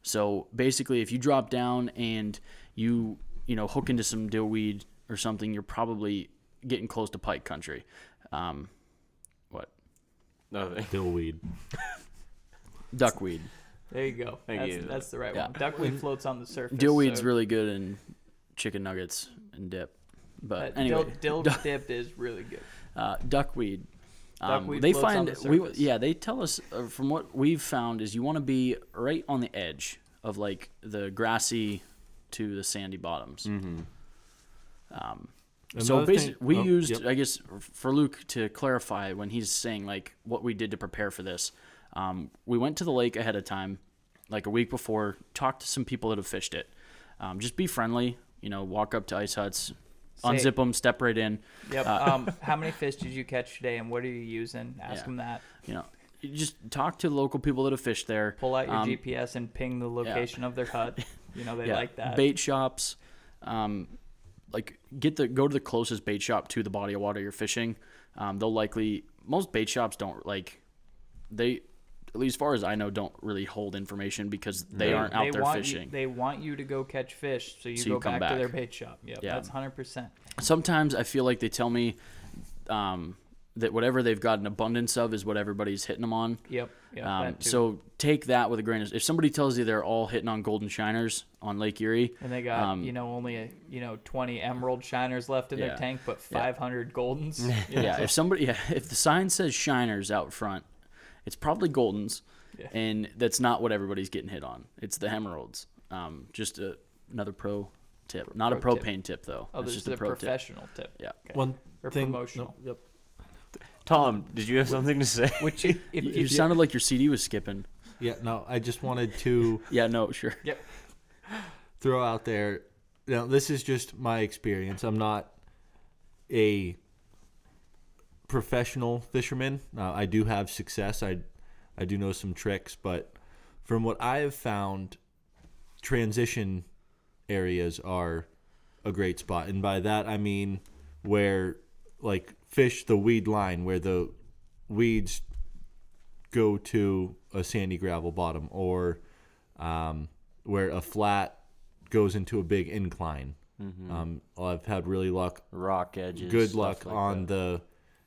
So basically if you drop down and you, you know, hook into some dillweed or something, you're probably getting close to pike country. Um, what? Nothing. Dillweed. Duckweed. There you go. Thank that's, you. That's the right yeah. one. Duckweed floats on the surface. Dillweed's so. really good in chicken nuggets and dip. But uh, anyway, dill, dill duck, dip is really good. Uh, duckweed. Um, duckweed they find on the we yeah they tell us uh, from what we've found is you want to be right on the edge of like the grassy to the sandy bottoms. Mm-hmm. Um, so basically, thing, we oh, used yep. I guess for Luke to clarify when he's saying like what we did to prepare for this. Um, we went to the lake ahead of time, like a week before. Talked to some people that have fished it. Um, just be friendly, you know. Walk up to ice huts. Say, unzip them, step right in. Yep. Uh, um, how many fish did you catch today, and what are you using? Ask yeah. them that. You know, you just talk to local people that have fished there. Pull out your um, G P S and ping the location yeah. of their hut. You know, they yeah. like that. Bait shops, um, like get the go to the closest bait shop to the body of water you're fishing. Um, they'll likely most bait shops don't like they. At least as far as I know, don't really hold information because they, they aren't out they there want fishing. You, they want you to go catch fish, so you so go you back, back to their bait shop. Yep, yeah, that's one hundred percent. Sometimes I feel like they tell me um, that whatever they've got an abundance of is what everybody's hitting them on. Yep. yep um, so take that with a grain of salt. If somebody tells you they're all hitting on golden shiners on Lake Erie, and they got um, you know only a, you know twenty emerald shiners left in yeah, their tank, but five hundred yeah. goldens. You know, yeah. So. If somebody, yeah, if the sign says shiners out front. It's probably goldens, yeah. and that's not what everybody's getting hit on. It's the emeralds. Um, just a, another pro tip. Not pro a propane tip, tip though. Oh, it's this just is a, a pro professional tip. tip. Yeah. Okay. One or thing, promotional. No, yep. Tom, did you have something to say? Which if, if, you, you if, sounded yeah. like your C D was skipping. Yeah, no, I just wanted to yeah, no, sure. Yep. throw out there. Now, this is just my experience. I'm not a... professional fisherman. Uh, I do have success. I I do know some tricks, but from what I have found, transition areas are a great spot. And by that I mean where like fish the weed line where the weeds go to a sandy gravel bottom or um, where a flat goes into a big incline. Mm-hmm. Um, I've had really luck. Rock edges. Good luck like on that. the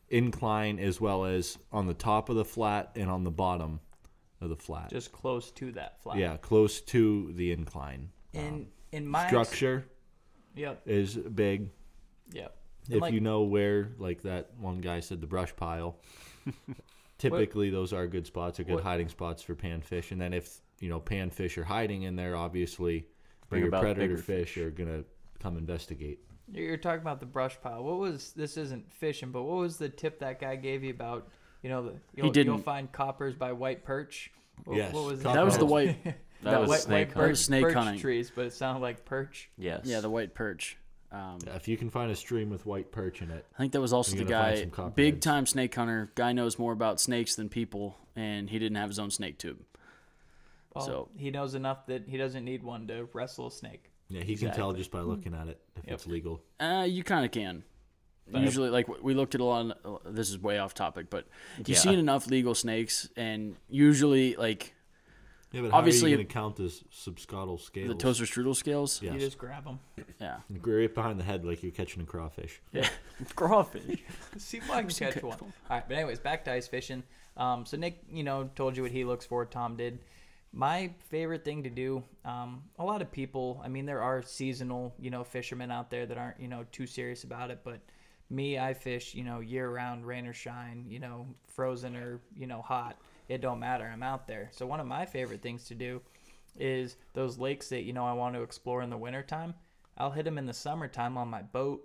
incline as well as on the top of the flat and on the bottom of the flat. Just close to that flat. Yeah, close to the incline. In um, in my structure ex- yep. is big. Yep. If like, you know where, like that one guy said, the brush pile, typically what, those are good spots, are good what, hiding spots for panfish. And then if, you know, panfish are hiding in there, obviously bigger predator fish, fish are going to come investigate. You're talking about the brush pile. What was this? Isn't fishing, but what was the tip that guy gave you about? You know, the, you'll, he didn't. You'll find coppers by white perch. What, yes, what was that? That was the white. That, that was white, snake white perch, snake perch hunting trees, but it sounded like perch. Yes. Yeah, the white perch. Um, yeah, if you can find a stream with white perch in it, I think that was also the guy, big time snake hunter. Guy knows more about snakes than people, and he didn't have his own snake tube. Well, so he knows enough that he doesn't need one to wrestle a snake. Yeah, he exactly. can tell just by looking at it if yep. it's legal. Uh, you kind of can. But Usually, like, we looked at a lot of, this is way off topic, but you've yeah. seen enough legal snakes, and usually, like... Yeah, but obviously, how are you going to count the subcaudal scales? The Toaster Strudel scales? Yes. You just grab them. Yeah. Right behind the head like you're catching a crawfish. Yeah. Crawfish. See if I can catch one. All right, but anyways, back to ice fishing. Um, so Nick, you know, told you what he looks for, Tom did. My favorite thing to do, um, a lot of people, I mean, there are seasonal, you know, fishermen out there that aren't, you know, too serious about it. But me, I fish, you know, year round, rain or shine, you know, frozen or, you know, hot. It don't matter. I'm out there. So one of my favorite things to do is those lakes that, you know, I want to explore in the wintertime. I'll hit them in the summertime on my boat,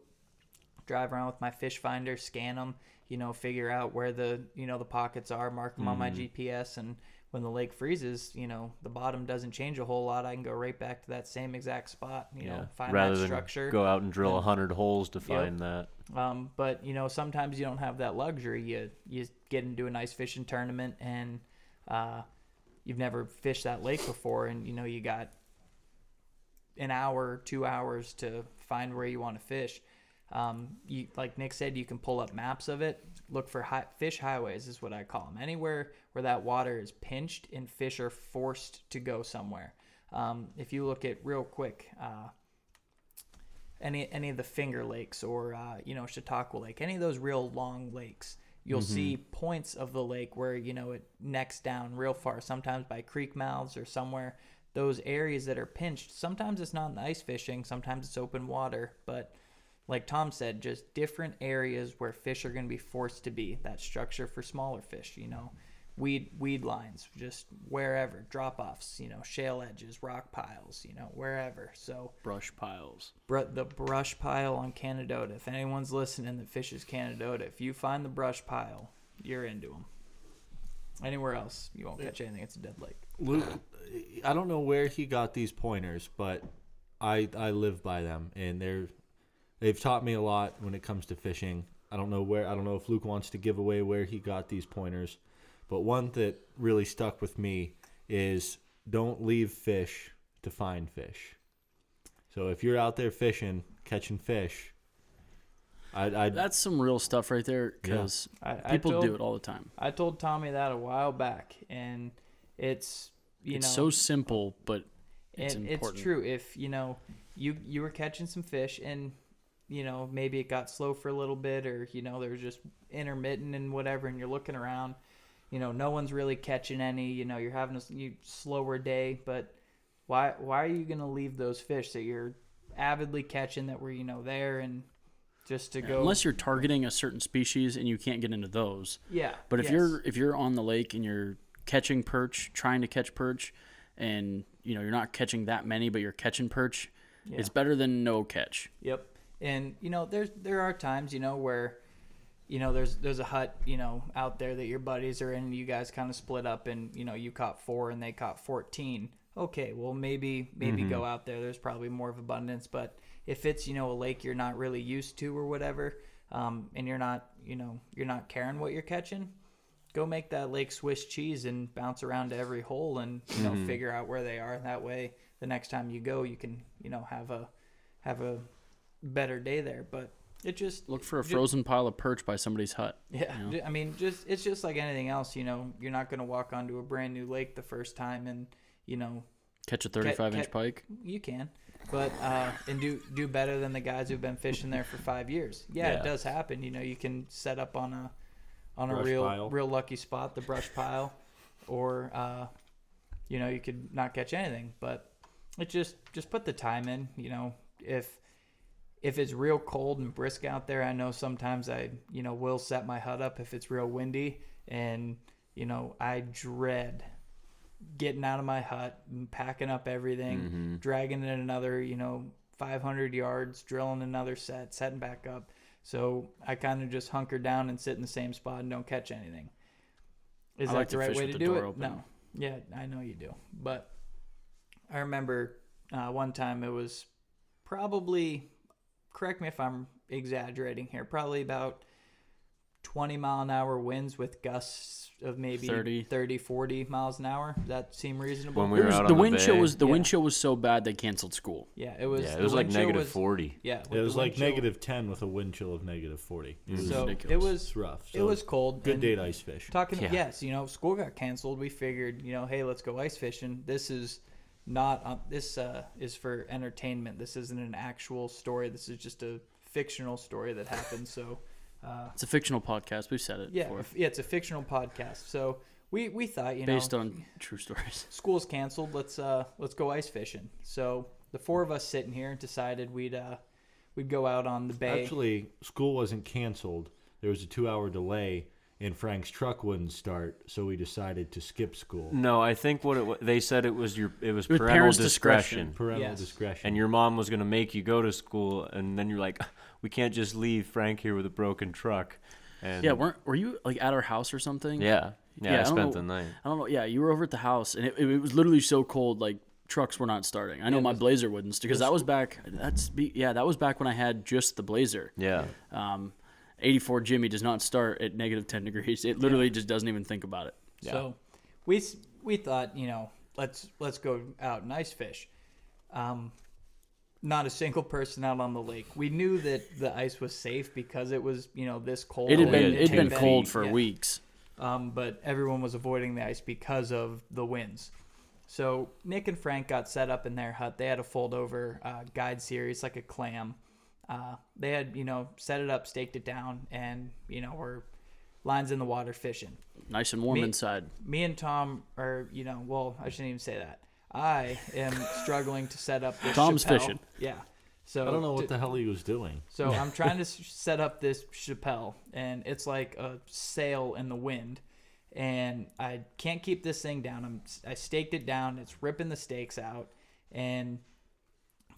drive around with my fish finder, scan them, you know, figure out where the, you know, the pockets are, mark them mm-hmm. on my G P S and, when the lake freezes, you know, the bottom doesn't change a whole lot. I can go right back to that same exact spot, you yeah. know, find Rather that structure. Rather than go out and drill a hundred holes to find yeah. that. Um, but, you know, sometimes you don't have that luxury. You you get into a nice fishing tournament and uh, you've never fished that lake before. And, you know, you got an hour, two hours to find where you want to fish. Um, you, like Nick said, you can pull up maps of it. Look for high, fish highways is what I call them. Anywhere where that water is pinched and fish are forced to go somewhere. Um, if you look at real quick, uh, any any of the Finger Lakes or uh, you know, Chautauqua Lake, any of those real long lakes, you'll mm-hmm. see points of the lake where, you know, it necks down real far, sometimes by creek mouths or somewhere. Those areas that are pinched, sometimes it's not in the ice fishing, sometimes it's open water, but like Tom said, just different areas where fish are going to be forced to be. That structure for smaller fish, you know, weed weed lines, just wherever, drop-offs, you know, shale edges, rock piles, you know, wherever. So brush piles. Br- the brush pile on Canadota. If anyone's listening that fishes Canadota, if you find the brush pile, you're into them. Anywhere else, you won't catch anything. It's a dead lake. Luke, I don't know where he got these pointers, but I I live by them, and they're... They've taught me a lot when it comes to fishing. I don't know where I don't know if Luke wants to give away where he got these pointers, but one that really stuck with me is don't leave fish to find fish. So if you're out there fishing, catching fish, I'd, I'd that's some real stuff right there, because yeah. people I told, do it all the time. I told Tommy that a while back, and it's you it's know it's so simple, but it's it, important. It's true. If you know you you were catching some fish and you know, maybe it got slow for a little bit, or, you know, there's just intermittent and whatever, and you're looking around, you know, no one's really catching any, you know, you're having a you, slower day, but why why are you going to leave those fish that you're avidly catching that were, you know, there and just to yeah, go? Unless you're targeting a certain species and you can't get into those. Yeah. But if yes. you're if you're on the lake and you're catching perch, trying to catch perch, and, you know, you're not catching that many, but you're catching perch, yeah. it's better than no catch. Yep. And, you know, there's there are times, you know, where, you know, there's there's a hut, you know, out there that your buddies are in, and you guys kind of split up, and, you know, you caught four and they caught fourteen. Okay, well, maybe maybe mm-hmm. go out there. There's probably more of abundance. But if it's, you know, a lake you're not really used to or whatever, um, and you're not, you know, you're not caring what you're catching, go make that lake Swiss cheese and bounce around to every hole and, you know, mm-hmm. figure out where they are. That way, the next time you go, you can, you know, have a have a... better day there. But it just look for a frozen just, pile of perch by somebody's hut. Yeah, you know? I mean, just it's just like anything else, you know, you're not going to walk onto a brand new lake the first time and, you know, catch a thirty-five ca- inch ca- pike. You can, but uh and do do better than the guys who've been fishing there for five years. Yeah, yeah. It does happen, you know. You can set up on a on brush a real pile. real lucky spot, the brush pile, or uh you know, you could not catch anything. But it just just put the time in, you know. If If it's real cold and brisk out there, I know sometimes I, you know, will set my hut up if it's real windy. And, you know, I dread getting out of my hut and packing up everything, mm-hmm. dragging in another, you know, five hundred yards, drilling another set, setting back up. So I kind of just hunker down and sit in the same spot and don't catch anything. Is I that like the right way to do it? Open. No. Yeah, I know you do. But I remember uh, one time it was probably... correct me if I'm exaggerating here, probably about twenty mile an hour winds with gusts of maybe thirty, thirty forty miles an hour. Does that seem reasonable? When we were was, out the on wind the chill was the yeah. wind chill was so bad they canceled school. Yeah, it was. Yeah, it was like negative was, forty. Yeah, it was like negative ten with a wind chill of negative forty. It was so ridiculous. It was it's rough. So it was cold. Good day to ice fish. Talking yeah. to, yes, you know, school got canceled. We figured, you know, hey, let's go ice fishing. This is. Not um, this uh, is for entertainment. This isn't an actual story. This is just a fictional story that happened. So uh, it's a fictional podcast. We've said it. Yeah, before. yeah, it's a fictional podcast. So we, we thought you based know based on true stories. School's canceled. Let's uh let's go ice fishing. So the four of us sitting here decided we'd uh we'd go out on the bay. Actually, school wasn't canceled. There was a two hour delay. And Frank's truck wouldn't start, so we decided to skip school. No, I think what it was, they said it was your it was, it was parental discretion. discretion. Parental yes. discretion. And your mom was going to make you go to school, and then you're like, we can't just leave Frank here with a broken truck. And yeah, weren't were you like at our house or something? Yeah, yeah, yeah I, I spent know, the night. I don't know. Yeah, you were over at the house, and it, it was literally so cold, like trucks were not starting. I know yeah, my was, Blazer wouldn't, because that was back. That's yeah, that was back when I had just the Blazer. Yeah. Um. eighty-four Jimmy does not start at negative ten degrees. It literally yeah. just doesn't even think about it. Yeah. So we we thought, you know, let's let's go out and ice fish. Um, not a single person out on the lake. We knew that the ice was safe because it was, you know, this cold. It had been, it had been cold for yeah. weeks. Um, but everyone was avoiding the ice because of the winds. So Nick and Frank got set up in their hut. They had a fold-over uh, guide series, like a clam. uh, they had, you know, set it up, staked it down, and, you know, we're lines in the water fishing. Nice and warm me, inside. Me and Tom are, you know, well, I shouldn't even say that. I am struggling to set up this Tom's Chappelle. Fishing. Yeah. So I don't know what to, the hell he was doing. So I'm trying to set up this Chappelle, and it's like a sail in the wind, and I can't keep this thing down. I'm, I staked it down. It's ripping the stakes out, and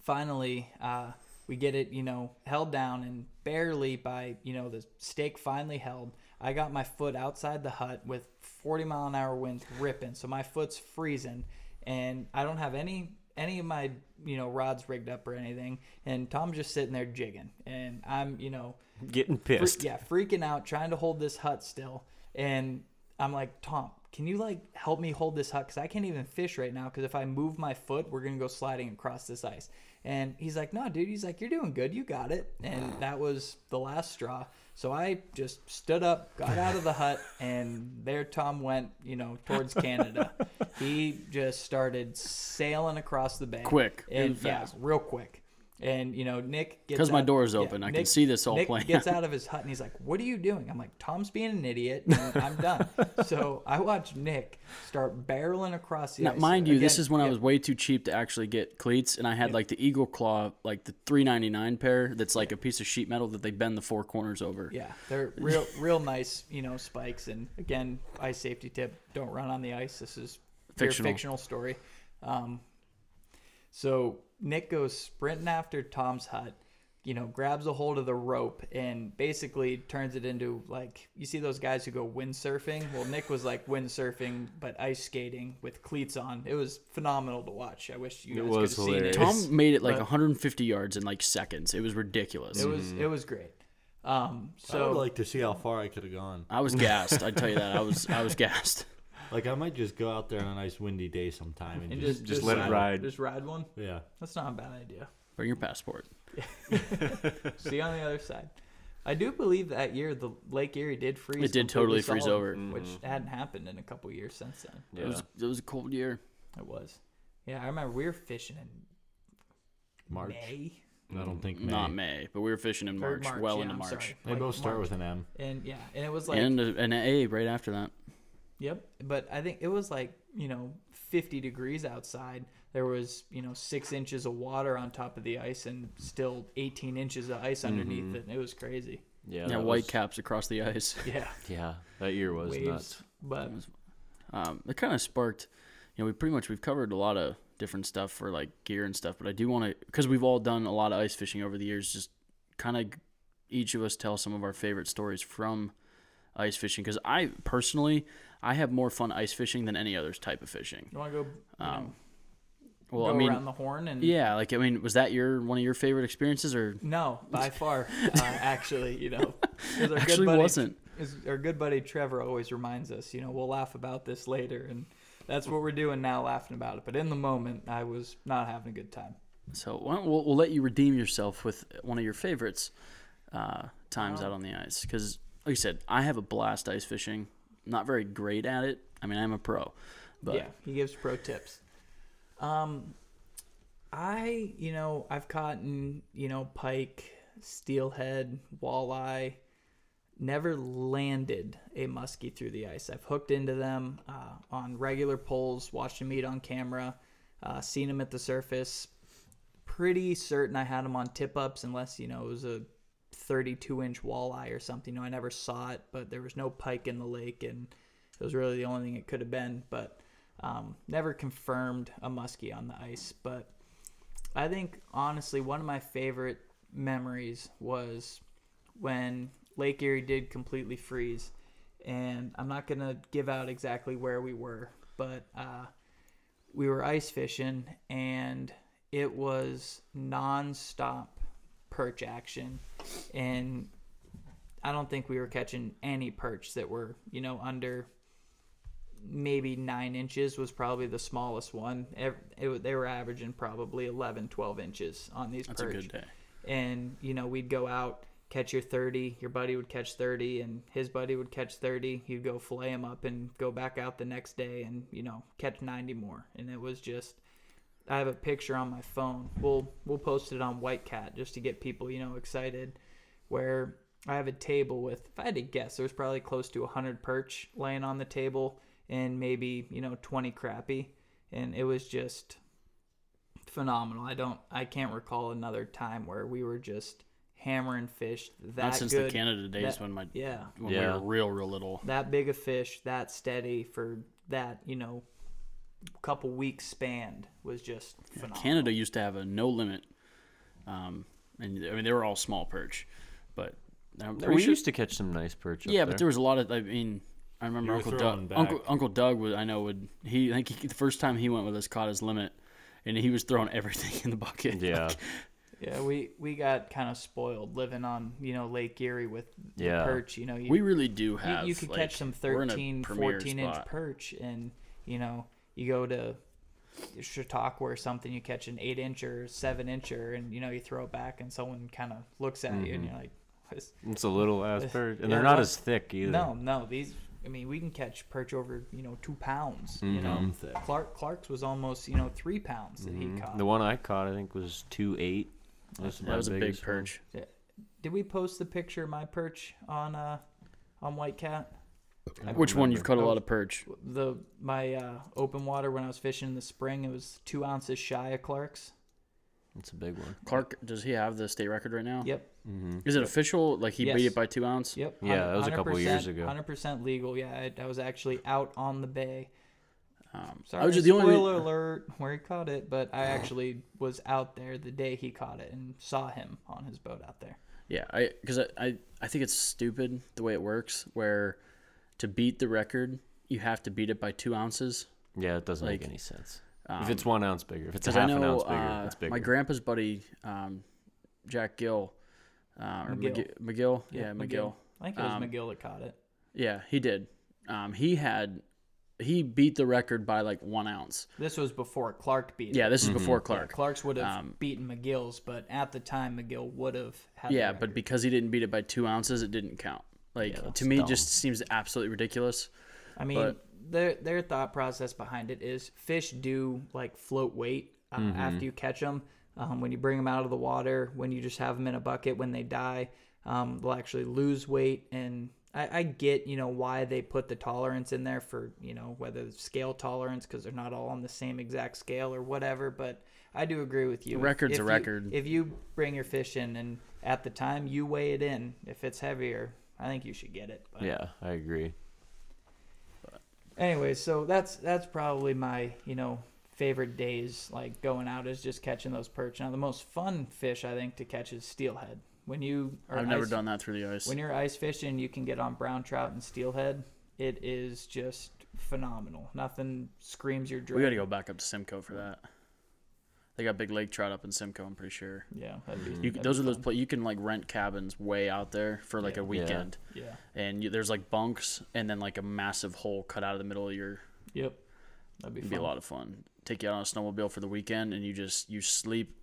finally uh, we get it, you know, held down, and barely by, you know, the stake finally held, I got my foot outside the hut with forty mile an hour winds ripping, so my foot's freezing, and I don't have any any of my, you know, rods rigged up or anything, and Tom's just sitting there jigging, and I'm, you know, getting pissed, fre- yeah, freaking out, trying to hold this hut still, and I'm like, Tom, can you like help me hold this hut? Because I can't even fish right now, because if I move my foot, we're gonna go sliding across this ice. And he's like, no, dude. He's like, you're doing good. You got it. And that was the last straw. So I just stood up, got out of the hut, and there Tom went, you know, towards Canada. He just started sailing across the bay. Quick. And, and fast. Yeah, real quick. And, you know, Nick gets out. Because my door's open. Yeah, I Nick, can see this all Nick playing. Nick gets out of his hut, and he's like, what are you doing? I'm like, Tom's being an idiot, and I'm done. So I watched Nick start barreling across the now, ice. Now, mind you, again, this is when yeah. I was way too cheap to actually get cleats, and I had, yeah. like, the Eagle Claw, like, the three ninety-nine pair that's, like, yeah. a piece of sheet metal that they bend the four corners over. Yeah, they're real real nice, you know, spikes. And, again, ice safety tip, don't run on the ice. This is fictional. Your fictional story. Um, so... Nick goes sprinting after Tom's hut, you know, grabs a hold of the rope and basically turns it into, like, you see those guys who go windsurfing? Well, Nick was like windsurfing, but ice skating with cleats on. It was phenomenal to watch. I wish you guys could have seen it. Tom made it like but, one hundred fifty yards in like seconds. It was ridiculous. It was mm. it was great. Um, so I would like to see how far I could have gone. I was gassed. I tell you that. I was I was gassed. Like, I might just go out there on a nice windy day sometime and, and just, just, just let ride, it ride. Just ride one? Yeah. That's not a bad idea. Bring your passport. See you on the other side. I do believe that year the Lake Erie did freeze. It did totally solid, freeze over. Which mm-hmm. hadn't happened in a couple years since then. Yeah. It was, it was a cold year. It was. Yeah, I remember we were fishing in March. May. I don't think May. Not May, but we were fishing in March, March well yeah, into I'm March. Sorry. They like both start March. With an M. And, yeah, and it was like... And a, an A right after that. Yep, but I think it was like, you know, fifty degrees outside. There was, you know, six inches of water on top of the ice and still eighteen inches of ice underneath mm-hmm. it. And it was crazy. Yeah, yeah white was... caps across the ice. Yeah. Yeah, that year was Waves, nuts. But it, um, it kind of sparked, you know, we pretty much, we've covered a lot of different stuff for like gear and stuff. But I do want to, because we've all done a lot of ice fishing over the years, just kind of each of us tell some of our favorite stories from ice fishing. Because I personally... I have more fun ice fishing than any other type of fishing. You want to go, you um, know, well, go I mean, around the horn? And yeah, like, I mean, was that your one of your favorite experiences? Or no, by far, uh, actually, you know. Our actually good buddy, wasn't. Our good buddy Trevor always reminds us, you know, we'll laugh about this later, and that's what we're doing now, laughing about it. But in the moment, I was not having a good time. So we'll, we'll, we'll let you redeem yourself with one of your favorites uh, times oh. out on the ice. Because, like you said, I have a blast ice fishing. Not very great at it. I mean, I'm a pro, but yeah, he gives pro tips. Um, I, you know, I've caught, in, you know, pike, steelhead, walleye, never landed a muskie through the ice. I've hooked into them uh, on regular poles, watched them eat on camera, uh, seen them at the surface. Pretty certain I had them on tip ups, unless, you know, it was a thirty-two inch walleye or something. No, I never saw it, but there was no pike in the lake, and it was really the only thing it could have been. But um, never confirmed a muskie on the ice. But I think, honestly, one of my favorite memories was when Lake Erie did completely freeze. And I'm not going to give out exactly where we were, but uh, we were ice fishing, and it was nonstop perch action, and I don't think we were catching any perch that were, you know, under maybe nine inches was probably the smallest one. It, it, they were averaging probably eleven, twelve inches on these perch. That's a good day. And, you know, we'd go out, catch your thirty, your buddy would catch thirty, and his buddy would catch thirty. He'd go fillet him up and go back out the next day and, you know, catch ninety more. And it was just I have a picture on my phone. We'll we'll post it on White Cat just to get people, you know, excited. Where I have a table with, if I had to guess, there's probably close to one hundred perch laying on the table and maybe, you know, twenty crappie. And it was just phenomenal. I don't, I can't recall another time where we were just hammering fish that good. Not since good, the Canada days that, when my yeah when yeah. we were real real little. That big a fish, that steady for that, you know, couple weeks span was just phenomenal. Yeah, Canada used to have a no limit, um, and I mean they were all small perch, but I'm pretty we sure, used to catch some nice perch. Yeah, up there. But there was a lot of. I mean, I remember Uncle Doug. Uncle, Uncle Doug would I know would he? I think he, the first time he went with us caught his limit, and he was throwing everything in the bucket. Yeah. Like, Yeah, we, we got kind of spoiled living on, you know, Lake Erie with yeah. perch. You know, you, we really do have. You, you could like, catch some thirteen, fourteen-inch perch, and, you know, you go to Chautauqua or something, you catch an eight-incher, seven-incher, and, you know, you throw it back, and someone kind of looks at mm-hmm. you, and you're like, it's, it's a little-ass perch. And yeah, they're not as thick either. No, no. These, I mean, we can catch perch over, you know, two pounds, mm-hmm. you know. Clark Clark's was almost, you know, three pounds that mm-hmm. he caught. The one I caught, I think, was two eight. That's that was a big perch. One. Did we post the picture of my perch on uh, on White Cat? Which remember. One? You've caught a lot of perch. The my uh, open water when I was fishing in the spring, it was two ounces shy of Clark's. That's a big one. Clark, does he have the state record right now? Yep. Mm-hmm. Is it official? Like he yes. beat it by two ounces? Yep. Yeah, that was a couple of years ago. one hundred percent legal. Yeah, I, I was actually out on the bay. Um, Sorry, I was just spoiler the only... alert where he caught it, but I actually was out there the day he caught it and saw him on his boat out there. Yeah, I because I, I, I think it's stupid the way it works, where to beat the record, you have to beat it by two ounces. Yeah, it doesn't like, make any sense. Um, if it's one ounce bigger, if it's a half I know, an ounce bigger, uh, it's bigger. My grandpa's buddy, um, Jack Gill, uh, or McGill. McGill, McGill? Yeah, yeah, McGill. McGill. I think it was um, McGill that caught it. Yeah, he did. Um, he had... He beat the record by like one ounce. This was before Clark beat it. Yeah, this is mm-hmm. before Clark. Yeah, Clark's would have um, beaten McGill's, but at the time McGill would have had Yeah, but because he didn't beat it by two ounces, it didn't count. Like yeah, to me dumb. Just seems absolutely ridiculous. I mean, but... their their thought process behind it is fish do like float weight uh, mm-hmm. after you catch them. Um, when you bring them out of the water, when you just have them in a bucket, when they die, um, they'll actually lose weight and... I, I get, you know, why they put the tolerance in there for, you know, whether it's scale tolerance because they're not all on the same exact scale or whatever. But I do agree with you. The record's if, if a you, record. If you bring your fish in and at the time you weigh it in, if it's heavier, I think you should get it. But. Yeah, I agree. But. Anyway, so that's that's probably my, you know, favorite days like going out is just catching those perch. Now, the most fun fish I think to catch is steelhead. When you are I've ice, never done that through the ice. When you're ice fishing, you can get on brown trout and steelhead. It is just phenomenal. Nothing screams your dream. We got to go back up to Simcoe for that. They got big lake trout up in Simcoe, I'm pretty sure. Yeah. That'd be, you, that'd those be are those places. You can, like, rent cabins way out there for, like, yeah. a weekend. Yeah. yeah. And you, there's, like, bunks and then, like, a massive hole cut out of the middle of your... Yep. That'd be fun. Be a lot of fun. Take you out on a snowmobile for the weekend and you just you sleep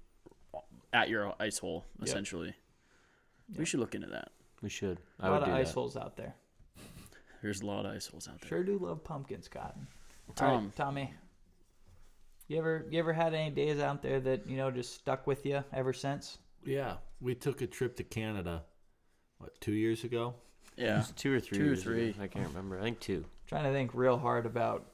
at your ice hole, yep. essentially. We yeah. should look into that. We should. I a lot would of do ice that. Holes out there. There's a lot of ice holes out there. Sure do love pumpkins, Cotton. Tom, all right, Tommy, you ever you ever had any days out there that you know just stuck with you ever since? Yeah, we took a trip to Canada. What, two years ago? Yeah, it was two or three. Two or three. Ago. I can't remember. I think two. I'm trying to think real hard about.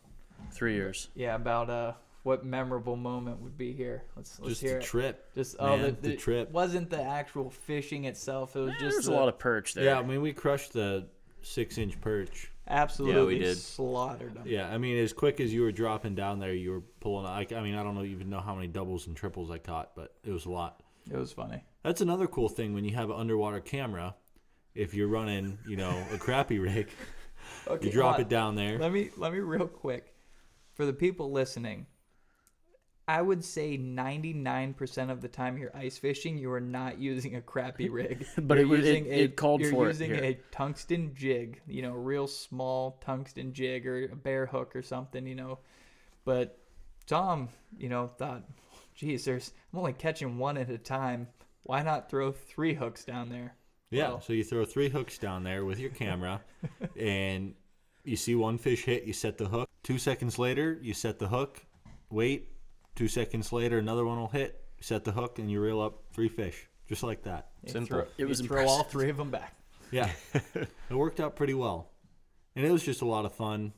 Three years. Yeah, about uh. What memorable moment would be here? Let's, let's just hear the it. Trip. Just oh, man, the, the, the trip wasn't the actual fishing itself. It was man, just there's a lot of perch there. Yeah, I mean we crushed the six-inch perch. Absolutely, yeah, we did. Slaughtered them. Yeah, I mean as quick as you were dropping down there, you were pulling. I, I mean I don't know, even know how many doubles and triples I caught, but it was a lot. It was funny. That's another cool thing when you have an underwater camera. If you're running, you know, a crappie rig, okay, you drop it down there. Let me let me real quick for the people listening. I would say ninety-nine percent of the time you're ice fishing, you are not using a crappie rig. But you're it, using it, a, it called you're for using it. You're using a tungsten jig, you know, a real small tungsten jig or a bear hook or something, you know. But Tom, you know, thought, geez, there's, I'm only catching one at a time. Why not throw three hooks down there? Yeah, well, so you throw three hooks down there with your camera, and you see one fish hit, you set the hook. Two seconds later, you set the hook, wait. Two seconds later, another one will hit, set the hook, and you reel up three fish. Just like that. Simple. Throw, it was you throw all three of them back. Yeah. It worked out pretty well. And it was just a lot of fun.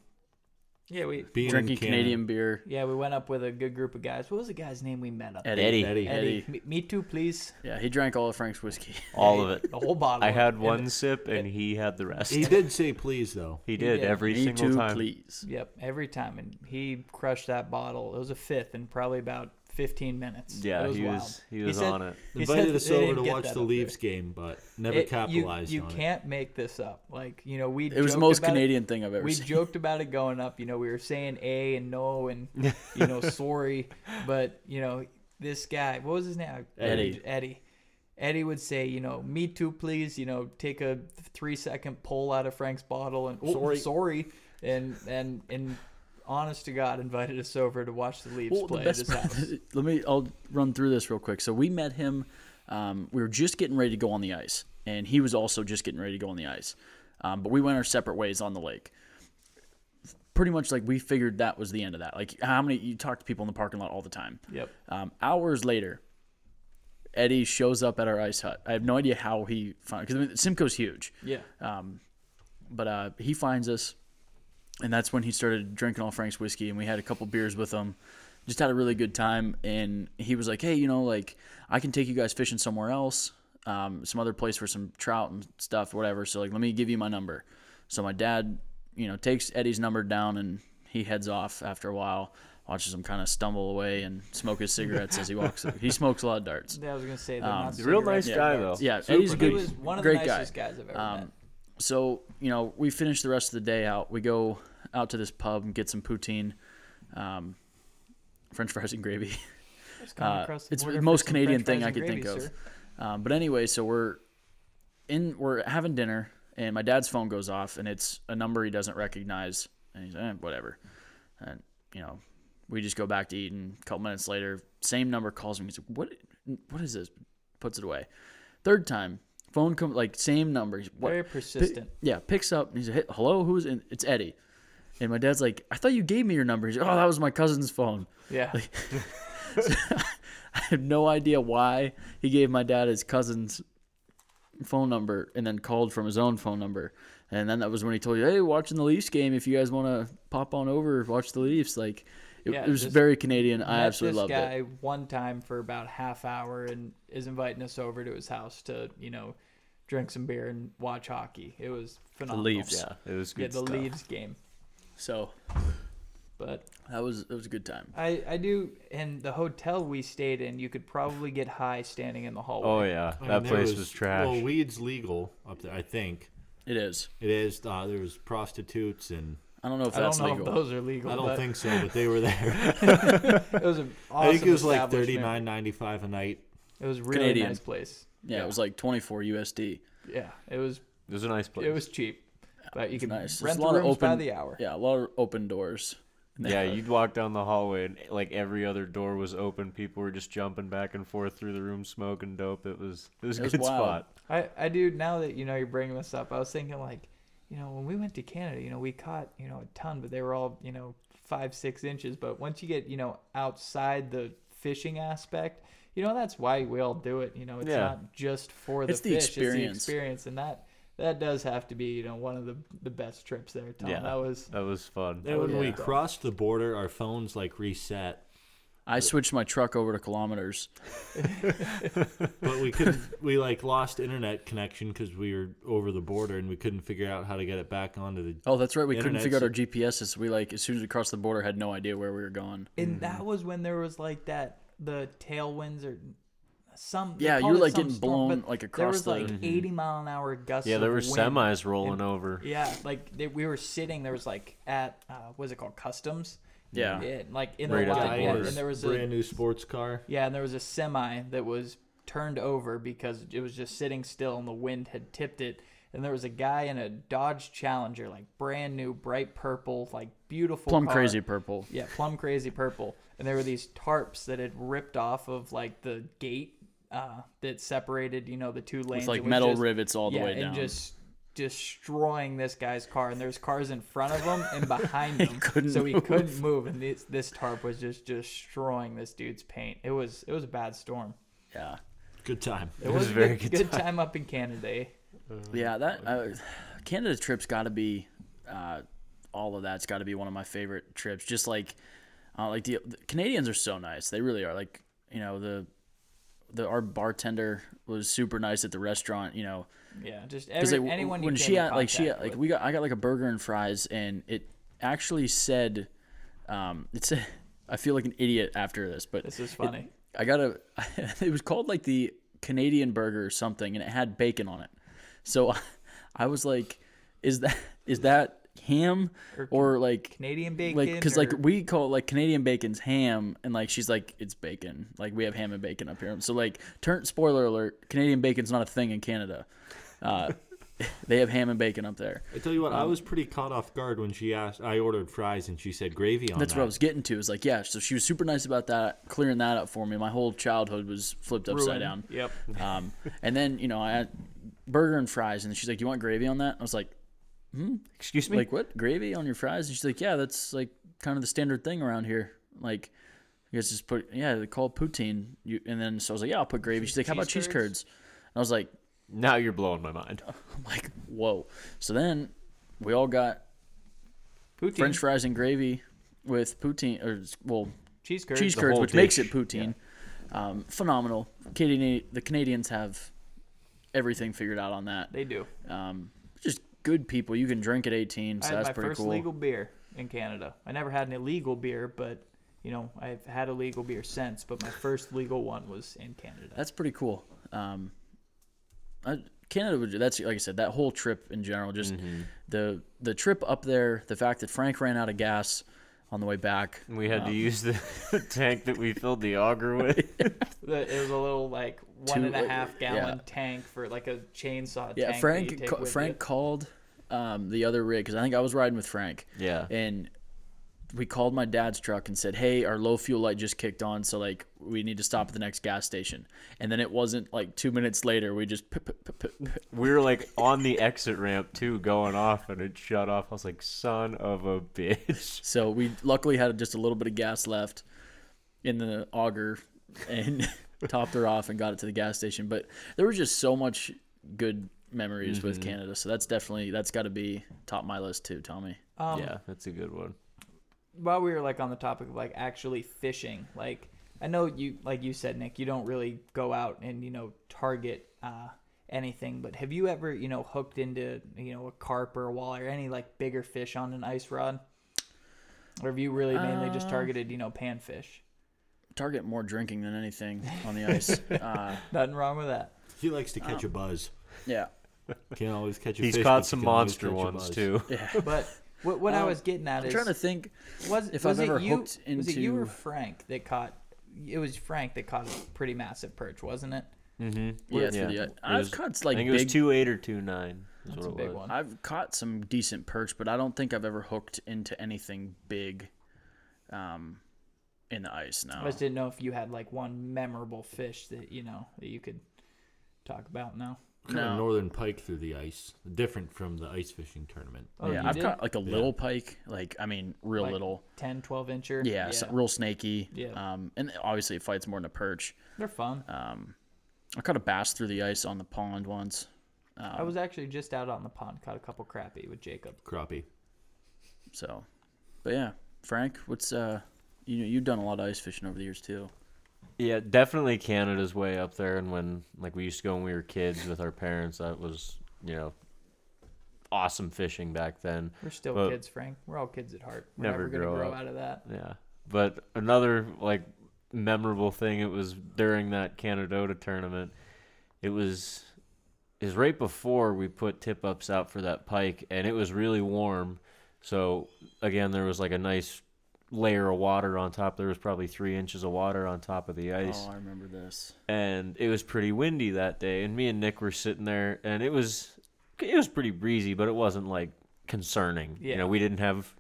Yeah, we Being drinking Canadian beer. Yeah, we went up with a good group of guys. What was the guy's name we met up with? Eddie. Eddie. Eddie. Eddie. Me, me too, please. Yeah, he drank all of Frank's whiskey. All of it. The whole bottle. I had one and sip, and it, he had the rest. He did say please, though. He did, he did. every me single too, time. Please. Yep, every time. And he crushed that bottle. It was a fifth in probably about fifteen minutes. Yeah, it was he, was, he was he said, on it. He invited us over to watch the Leafs there. game, but never it, capitalized you, you on it. You can't make this up. Like, you know, we It was the most Canadian it. thing I've ever we seen. We joked about it going up. You know, we were saying A and no and, you know, sorry. But, you know, this guy, what was his name? Eddie. Eddie. Eddie would say, you know, me too, please. You know, take a three-second pull out of Frank's bottle and, oh, sorry. sorry. And, and, and. honest to God, invited us over to watch the Leafs well, play the at his house. Let me, I'll run through this real quick. So we met him. Um, we were just getting ready to go on the ice, and he was also just getting ready to go on the ice. Um, but we went our separate ways on the lake. Pretty much like we figured that was the end of that. Like how many, you talk to people in the parking lot all the time. Yep. Um, hours later, Eddie shows up at our ice hut. I have no idea how he found, because I mean, Simcoe's huge. Yeah. Um, but uh, he finds us. And that's when he started drinking all Frank's whiskey, and we had a couple beers with him. Just had a really good time, and he was like, hey, you know, like, I can take you guys fishing somewhere else, um, some other place for some trout and stuff, whatever. So, like, let me give you my number. So my dad, you know, takes Eddie's number down, and he heads off after a while, watches him kind of stumble away and smoke his cigarettes as he walks. He smokes a lot of darts. Yeah, I was going to say that. Um, real nice guy, yeah, though. Yeah, Super Eddie's a good, great guy. He was one of the nicest guy. guys I've ever um, met. So, you know, we finish the rest of the day out. We go out to this pub and get some poutine, um, French fries and gravy. Uh, it's the most Canadian thing I could think of. Um, but anyway, so we're in, we're having dinner, and my dad's phone goes off, and it's a number he doesn't recognize, and he's like, eh, whatever. And, you know, we just go back to eat, and a couple minutes later, same number calls me. He's like, what, what is this? Puts it away. Third time. Phone comes, like, same number. What? Very persistent. P- yeah, picks up, and he's like, hey, hello, who's in? It's Eddie. And my dad's like, I thought you gave me your number. He's like, oh, that was my cousin's phone. Yeah. Like, so I have no idea why he gave my dad his cousin's phone number and then called from his own phone number. And then that was when he told you, hey, watching the Leafs game. If you guys want to pop on over, watch the Leafs. Like, it, yeah, it was very Canadian. I absolutely loved it. This guy one time for about half hour and is inviting us over to his house to, you know, drink some beer and watch hockey. It was phenomenal. The Leafs, yeah, it was good. Yeah, the stuff. Leafs game. So, but that was it was a good time. I, I do, and the hotel we stayed in, you could probably get high standing in the hallway. Oh yeah, that I mean, place was, was trash. Well, weed's legal up there, I think. It is. It is. Uh, there was prostitutes and. I don't know if that's legal. I don't know legal. if those are legal. I don't but... think so, but they were there. It was an awesome I think it was like thirty-nine ninety-five a night. It was a really Canadian. nice place. Yeah, yeah, it was like twenty-four U S D. Yeah, it was. It was a nice place. It was cheap, but you can nice. rent a lot the rooms of open, by the hour. Yeah, a lot of open doors. Yeah, house. You'd walk down the hallway and like every other door was open. People were just jumping back and forth through the room, smoking dope. It was it was it a was good wild. spot. I I do now that you know you're bringing this up. I was thinking like, you know, when we went to Canada, you know, we caught you know a ton, but they were all you know five six inches. But once you get you know outside the fishing aspect. You know, that's why we all do it. You know, it's yeah. not just for the it's fish. The experience. It's the experience. And that, that does have to be, you know, one of the, the best trips there, Tom. Yeah, that was that was fun. That when was we fun. crossed the border, our phones, like, reset. I switched my truck over to kilometers. But we couldn't, we, like, lost internet connection because we were over the border and we couldn't figure out how to get it back onto the Oh, that's right. We internet. couldn't figure out our G P Ses. So we, like, as soon as we crossed the border, had no idea where we were going. And mm-hmm. that was when there was, like, that... the tailwinds or some yeah you're like getting storm, blown like across there was the, like mm-hmm. eighty mile an hour gusts yeah there were semis rolling and, over yeah like they, we were sitting there was like at uh what's it called customs yeah it, like in right the lot yeah, and there was brand a brand new sports car yeah and there was a semi that was turned over because it was just sitting still and the wind had tipped it. And there was a guy in a Dodge Challenger, like brand new, bright purple, like beautiful Plum car. crazy purple. Yeah, plum crazy purple. And there were these tarps that had ripped off of like the gate uh, that separated, you know, the two lanes. It's like metal just, rivets all the yeah, way down. And just destroying this guy's car, and there's cars in front of him and behind him, he so he move. couldn't move, and this this tarp was just destroying this dude's paint. It was it was a bad storm. Yeah, good time. It, it was, was a very good, good time. time up in Canada. Eh? Uh, yeah, that uh, Canada trip's got to be uh, all of that's got to be one of my favorite trips. Just like uh, like the, the Canadians are so nice, they really are. Like you know the. The, our bartender was super nice at the restaurant, you know. Yeah, just every, like, anyone when you she had like she had, like we got I got like a burger and fries, and it actually said, um, it said I feel like an idiot after this, but this is funny. It, I got a, it was called like the Canadian burger or something, and it had bacon on it. So I, I was like, is that is that ham or, or like Canadian bacon, like because like we call it like Canadian bacon's ham, and like she's like it's bacon, like we have ham and bacon up here. So like turn spoiler alert, Canadian bacon's not a thing in Canada. Uh they have ham and bacon up there. I tell you what, um, I was pretty caught off guard when she asked. I ordered fries and she said gravy on. That's that. What I was getting to is like yeah. So she was super nice about that, clearing that up for me. My whole childhood was flipped upside Ruined. down. Yep. Um, and then you know I had burger and fries, and she's like, "Do you want gravy on that?" I was like. Hmm? Excuse me? Like, what? Gravy on your fries? And she's like, yeah, that's, like, kind of the standard thing around here. Like, you guys just put, yeah, they call it poutine. You, and then so I was like, yeah, I'll put gravy. She's like, how about cheese curds? And I was like. Now you're blowing my mind. I'm like, whoa. So then we all got poutine. French fries and gravy with poutine, or, well, cheese curds, cheese curds which dish. makes it poutine. Yeah. Um, phenomenal. Canadian, the Canadians have everything figured out on that. They do. Um, just. Good people. You can drink at eighteen, so that's pretty cool. I had my first legal beer in Canada. I never had an illegal beer, but you know I've had a legal beer since. But my first legal one was in Canada. That's pretty cool. Um, I, Canada would. That's like I said. That whole trip in general, just mm-hmm. the the trip up there. The fact that Frank ran out of gas on the way back. We had um, to use the tank that we filled the auger with. It was a little like one Two, and a half gallon yeah. tank for like a chainsaw. Yeah, tank Frank. That you take ca- with Frank you. called. Um, the other rig, because I think I was riding with Frank. Yeah. And we called my dad's truck and said, hey, our low fuel light just kicked on, so like we need to stop at the next gas station. And then it wasn't like two minutes later, we just p- p- p- p- we were like on the exit ramp too, going off, and it shut off. I was like, son of a bitch. So we luckily had just a little bit of gas left in the auger and topped her off and got it to the gas station. But there was just so much good memories mm-hmm. with Canada, so that's definitely that's got to be top of my list too, Tommy. Um, yeah, that's a good one. While we were like on the topic of like actually fishing, like I know you like you said, Nick, you don't really go out and you know target uh, anything, but have you ever you know hooked into you know a carp or a walleye or any like bigger fish on an ice rod, or have you really mainly uh, just targeted you know panfish? Target more drinking than anything on the ice. uh, Nothing wrong with that. He likes to catch um, a buzz. Yeah. Can't always catch a He's fish, caught some monster ones too. Yeah. But what, what um, I was getting at I'm is I'm trying to think was, if was I've ever you, hooked into. Was it you or Frank that caught? It was Frank that caught a pretty massive perch, wasn't it? Mm-hmm. Yeah. yeah. The, I've was, caught like I think big, it was two eight or two nine. That's what a big was. one. I've caught some decent perch, but I don't think I've ever hooked into anything big, um, in the ice. Now I just didn't know if you had like one memorable fish that you know that you could talk about now. Kind no. of northern pike through the ice, different from the ice fishing tournament. Oh, yeah, I've did? caught like a little yeah. pike, like I mean, real like little, ten, twelve incher. Yeah, yeah. So real snaky. Yeah, um, and obviously it fights more than a perch. They're fun. Um, I caught a bass through the ice on the pond once. Um, I was actually just out on the pond, caught a couple crappie with Jacob. Crappie. So, but yeah, Frank, what's uh, you know, you've done a lot of ice fishing over the years too. Yeah, definitely Canada's way up there. And when, like, we used to go when we were kids with our parents, that was, you know, awesome fishing back then. We're still but kids, Frank. We're all kids at heart. We're never, never going to grow up. out of that. Yeah. But another, like, memorable thing, it was during that Canadota tournament. It was, it was right before we put tip-ups out for that pike, and it was really warm. So, again, there was, like, a nice layer of water on top. There was probably three inches of water on top of the ice. Oh, I remember this. And it was pretty windy that day, and me and Nick were sitting there, and it was it was pretty breezy, but it wasn't like concerning. Yeah. You know, we didn't have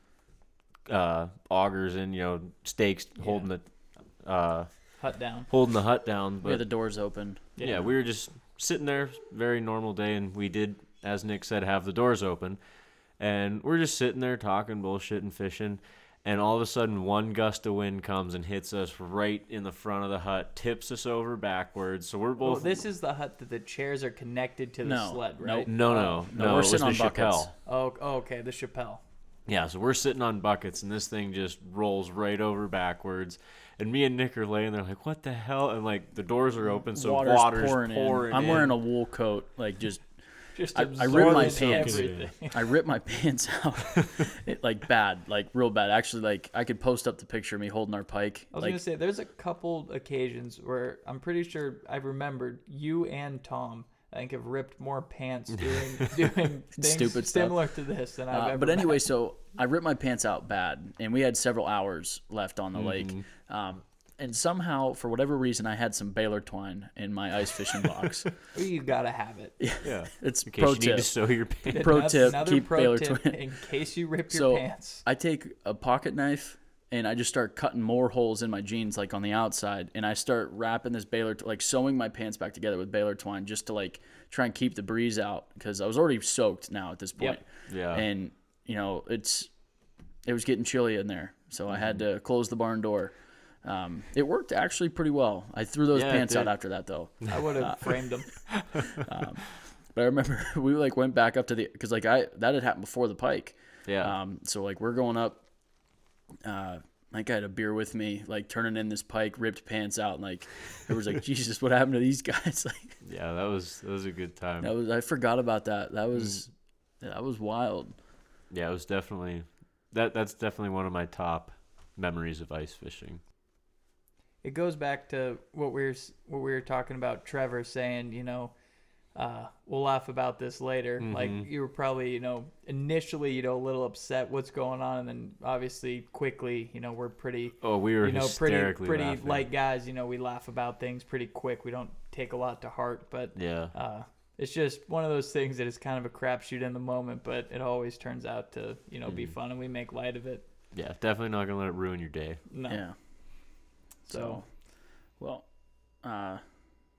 uh augers and you know stakes yeah. holding the uh hut down, holding the hut down. But yeah, the doors open. Yeah, yeah, we were just sitting there, very normal day, and we did as Nick said, have the doors open. And we're just sitting there talking bullshit and fishing. And all of a sudden, one gust of wind comes and hits us right in the front of the hut, tips us over backwards. So we're both. Oh, this is the hut that the chairs are connected to the no, sled, right? No, no, no. no we're it sitting was the on buckets. Chappelle. Oh, okay, the Chappelle. Yeah, so we're sitting on buckets, and this thing just rolls right over backwards. And me and Nick are laying there like, what the hell? And, like, the doors are open, so water's, water's pouring, pouring in. in. I'm wearing a wool coat, like, just. Just I, I ripped my pants. I ripped my pants out, it, like bad, like real bad. Actually, like I could post up the picture of me holding our pike. I was like, gonna say, there's a couple occasions where I'm pretty sure I remembered you and Tom. I think have ripped more pants doing doing things stupid similar stuff. to this than I've uh, ever. But anyway, had. so I ripped my pants out bad, and we had several hours left on the mm-hmm. lake. Um, And somehow, for whatever reason, I had some baler twine in my ice fishing box. You gotta have it. Yeah, it's in case pro you tip. Need to sew your pants. Pro tip: keep pro baler tip twine in case you rip your so pants. I take a pocket knife and I just start cutting more holes in my jeans, like on the outside, and I start wrapping this baler, tw- like sewing my pants back together with baler twine, just to like try and keep the breeze out because I was already soaked now at this point. Yep. Yeah, and you know it's it was getting chilly in there, so mm-hmm. I had to close the barn door. Um, it worked actually pretty well. I threw those yeah, pants out after that though. I would have uh, framed them. um, but I remember we like went back up to the, cause like I, that had happened before the pike. Yeah. Um, so like we're going up, uh, like I had a beer with me, like turning in this pike, ripped pants out. And like, it was like, Jesus, what happened to these guys? Like, yeah, that was, that was a good time. That was, I forgot about that. That was, mm. that was wild. Yeah, it was definitely that. That's definitely one of my top memories of ice fishing. It goes back to what we were what we were talking about. Trevor saying, you know, uh, we'll laugh about this later. Mm-hmm. Like you were probably, you know, initially, you know, a little upset what's going on, and then obviously quickly, you know, we're pretty. Oh, we were you know, hysterically pretty, pretty light guys. You know, we laugh about things pretty quick. We don't take a lot to heart, but yeah, uh, it's just one of those things that is kind of a crapshoot in the moment, but it always turns out to you know mm-hmm. be fun, and we make light of it. Yeah, definitely not gonna let it ruin your day. No. Yeah. So, well, uh,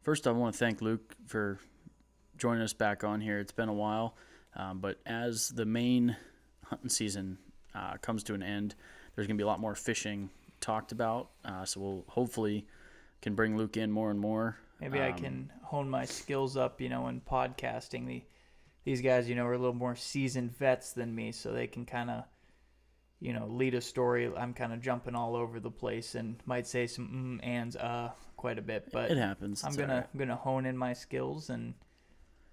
first I want to thank Luke for joining us back on here. It's been a while, um, but as the main hunting season uh, comes to an end, there's going to be a lot more fishing talked about. Uh, so we'll hopefully can bring Luke in more and more. Maybe um, I can hone my skills up, you know, in podcasting. The, these guys, you know, are a little more seasoned vets than me, so they can kind of, you know, lead a story. I'm kind of jumping all over the place and might say some mm, ands uh quite a bit, but it happens. It's I'm gonna right. I'm gonna hone in my skills, and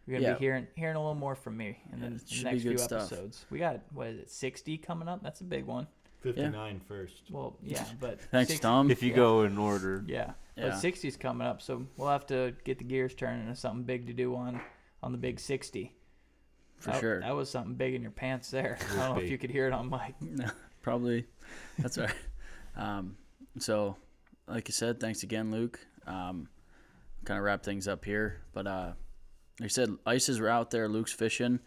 you're gonna yeah. be hearing hearing a little more from me in yeah, the, the next few stuff. episodes. We got what is it, sixty coming up? That's a big one. fifty-nine yeah. first. Well, yeah, but thanks, sixty, Tom. If you yeah. go in order, yeah, yeah. but sixty's coming up, so we'll have to get the gears turning to something big to do on on the big sixty. For that, sure. That was something big in your pants there. I don't know if you could hear it on mic. No, probably. That's all right. Um, so, like I said, thanks again, Luke. Um, kind of wrap things up here. But uh, like I said, ices were out there. Luke's fishing.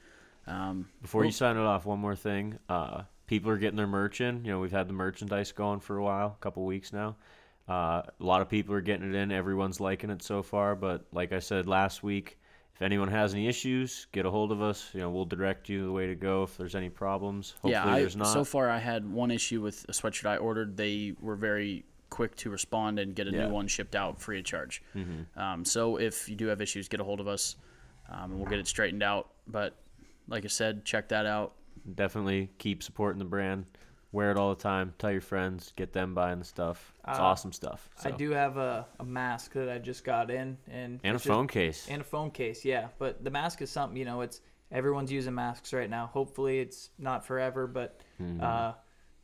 Um, Before you sign it off, one more thing. Uh, people are getting their merch in. You know, we've had the merchandise going for a while, a couple weeks now. Uh, a lot of people are getting it in. Everyone's liking it so far. But like I said last week, if anyone has any issues, get a hold of us. You know, we'll direct you the way to go if there's any problems. Hopefully yeah, I, there's not. So far I had one issue with a sweatshirt I ordered. They were very quick to respond and get a yeah. new one shipped out free of charge. Mm-hmm. Um, so if you do have issues, get a hold of us, um, and we'll get it straightened out. But like I said, check that out. Definitely keep supporting the brand. Wear it all the time. Tell your friends. Get them buying the stuff. It's uh, awesome stuff. So. I do have a, a mask that I just got in. And, and a phone just, case. And a phone case, yeah. But the mask is something, you know, it's everyone's using masks right now. Hopefully it's not forever, but mm-hmm. uh,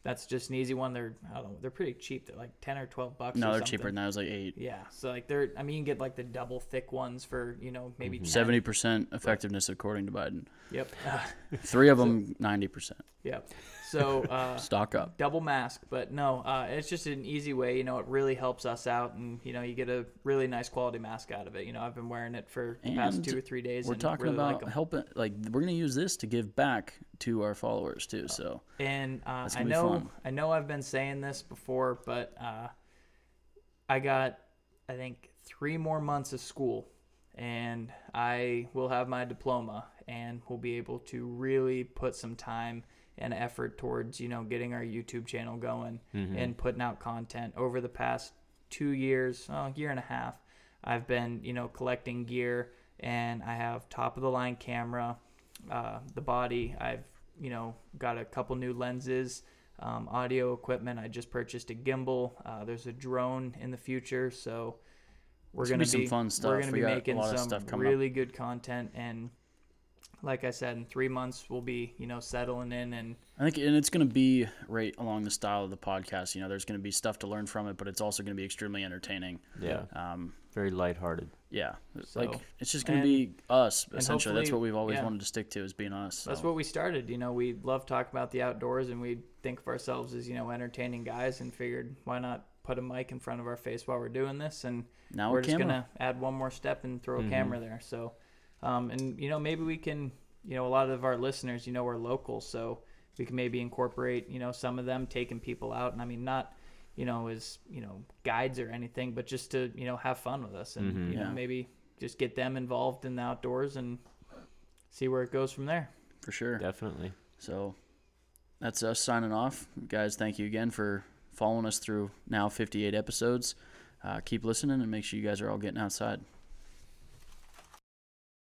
that's just an easy one. They're I don't know, they're pretty cheap. They're like ten or twelve bucks No, or they're something. cheaper than that. It was like eight Yeah. So, like, they're, I mean, you can get like the double thick ones for, you know, maybe mm-hmm. seventy percent effectiveness according to Biden. Yep. Uh, Three of them, so, ninety percent Yep. So uh, stock up, double mask, but no, uh, it's just an easy way. You know, it really helps us out, and you know, you get a really nice quality mask out of it. You know, I've been wearing it for the and past two or three days. We're and talking really about like helping, like we're gonna use this to give back to our followers too. So and uh, I know, fun. I know, I've been saying this before, but uh, I got, I think, three more months of school, and I will have my diploma. and we'll be able to really put some time and effort towards, you know, getting our YouTube channel going mm-hmm. and putting out content. Over the past two years, oh, year and a half, I've been, you know, collecting gear, and I have top of the line camera, uh, the body. I've, you know, got a couple new lenses, um, audio equipment. I just purchased a gimbal. Uh, there's a drone in the future, so we're going to be some fun stuff. We're going to be making some really good content, and like I said, in three months we'll be, you know, settling in, and I think, and it's going to be right along the style of the podcast. You know, there's going to be stuff to learn from it, but it's also going to be extremely entertaining. Yeah. Um, very lighthearted. Yeah. So, like, it's just going to be us essentially. That's what we've always yeah. wanted to stick to, is being us. So. That's what we started. You know, we love talking about the outdoors, and we think of ourselves as, you know, entertaining guys, and figured why not put a mic in front of our face while we're doing this, and now we're just going to add one more step and throw mm-hmm. a camera there. So. Um, and, you know, maybe we can, you know, a lot of our listeners, you know, are local, so we can maybe incorporate, you know, some of them taking people out. And I mean, not, you know, as, you know, guides or anything, but just to, you know, have fun with us, and, mm-hmm, you yeah. know, maybe just get them involved in the outdoors and see where it goes from there. For sure. Definitely. So that's us signing off. Guys, thank you again for following us through now fifty-eight episodes. Uh, keep listening, and make sure you guys are all getting outside.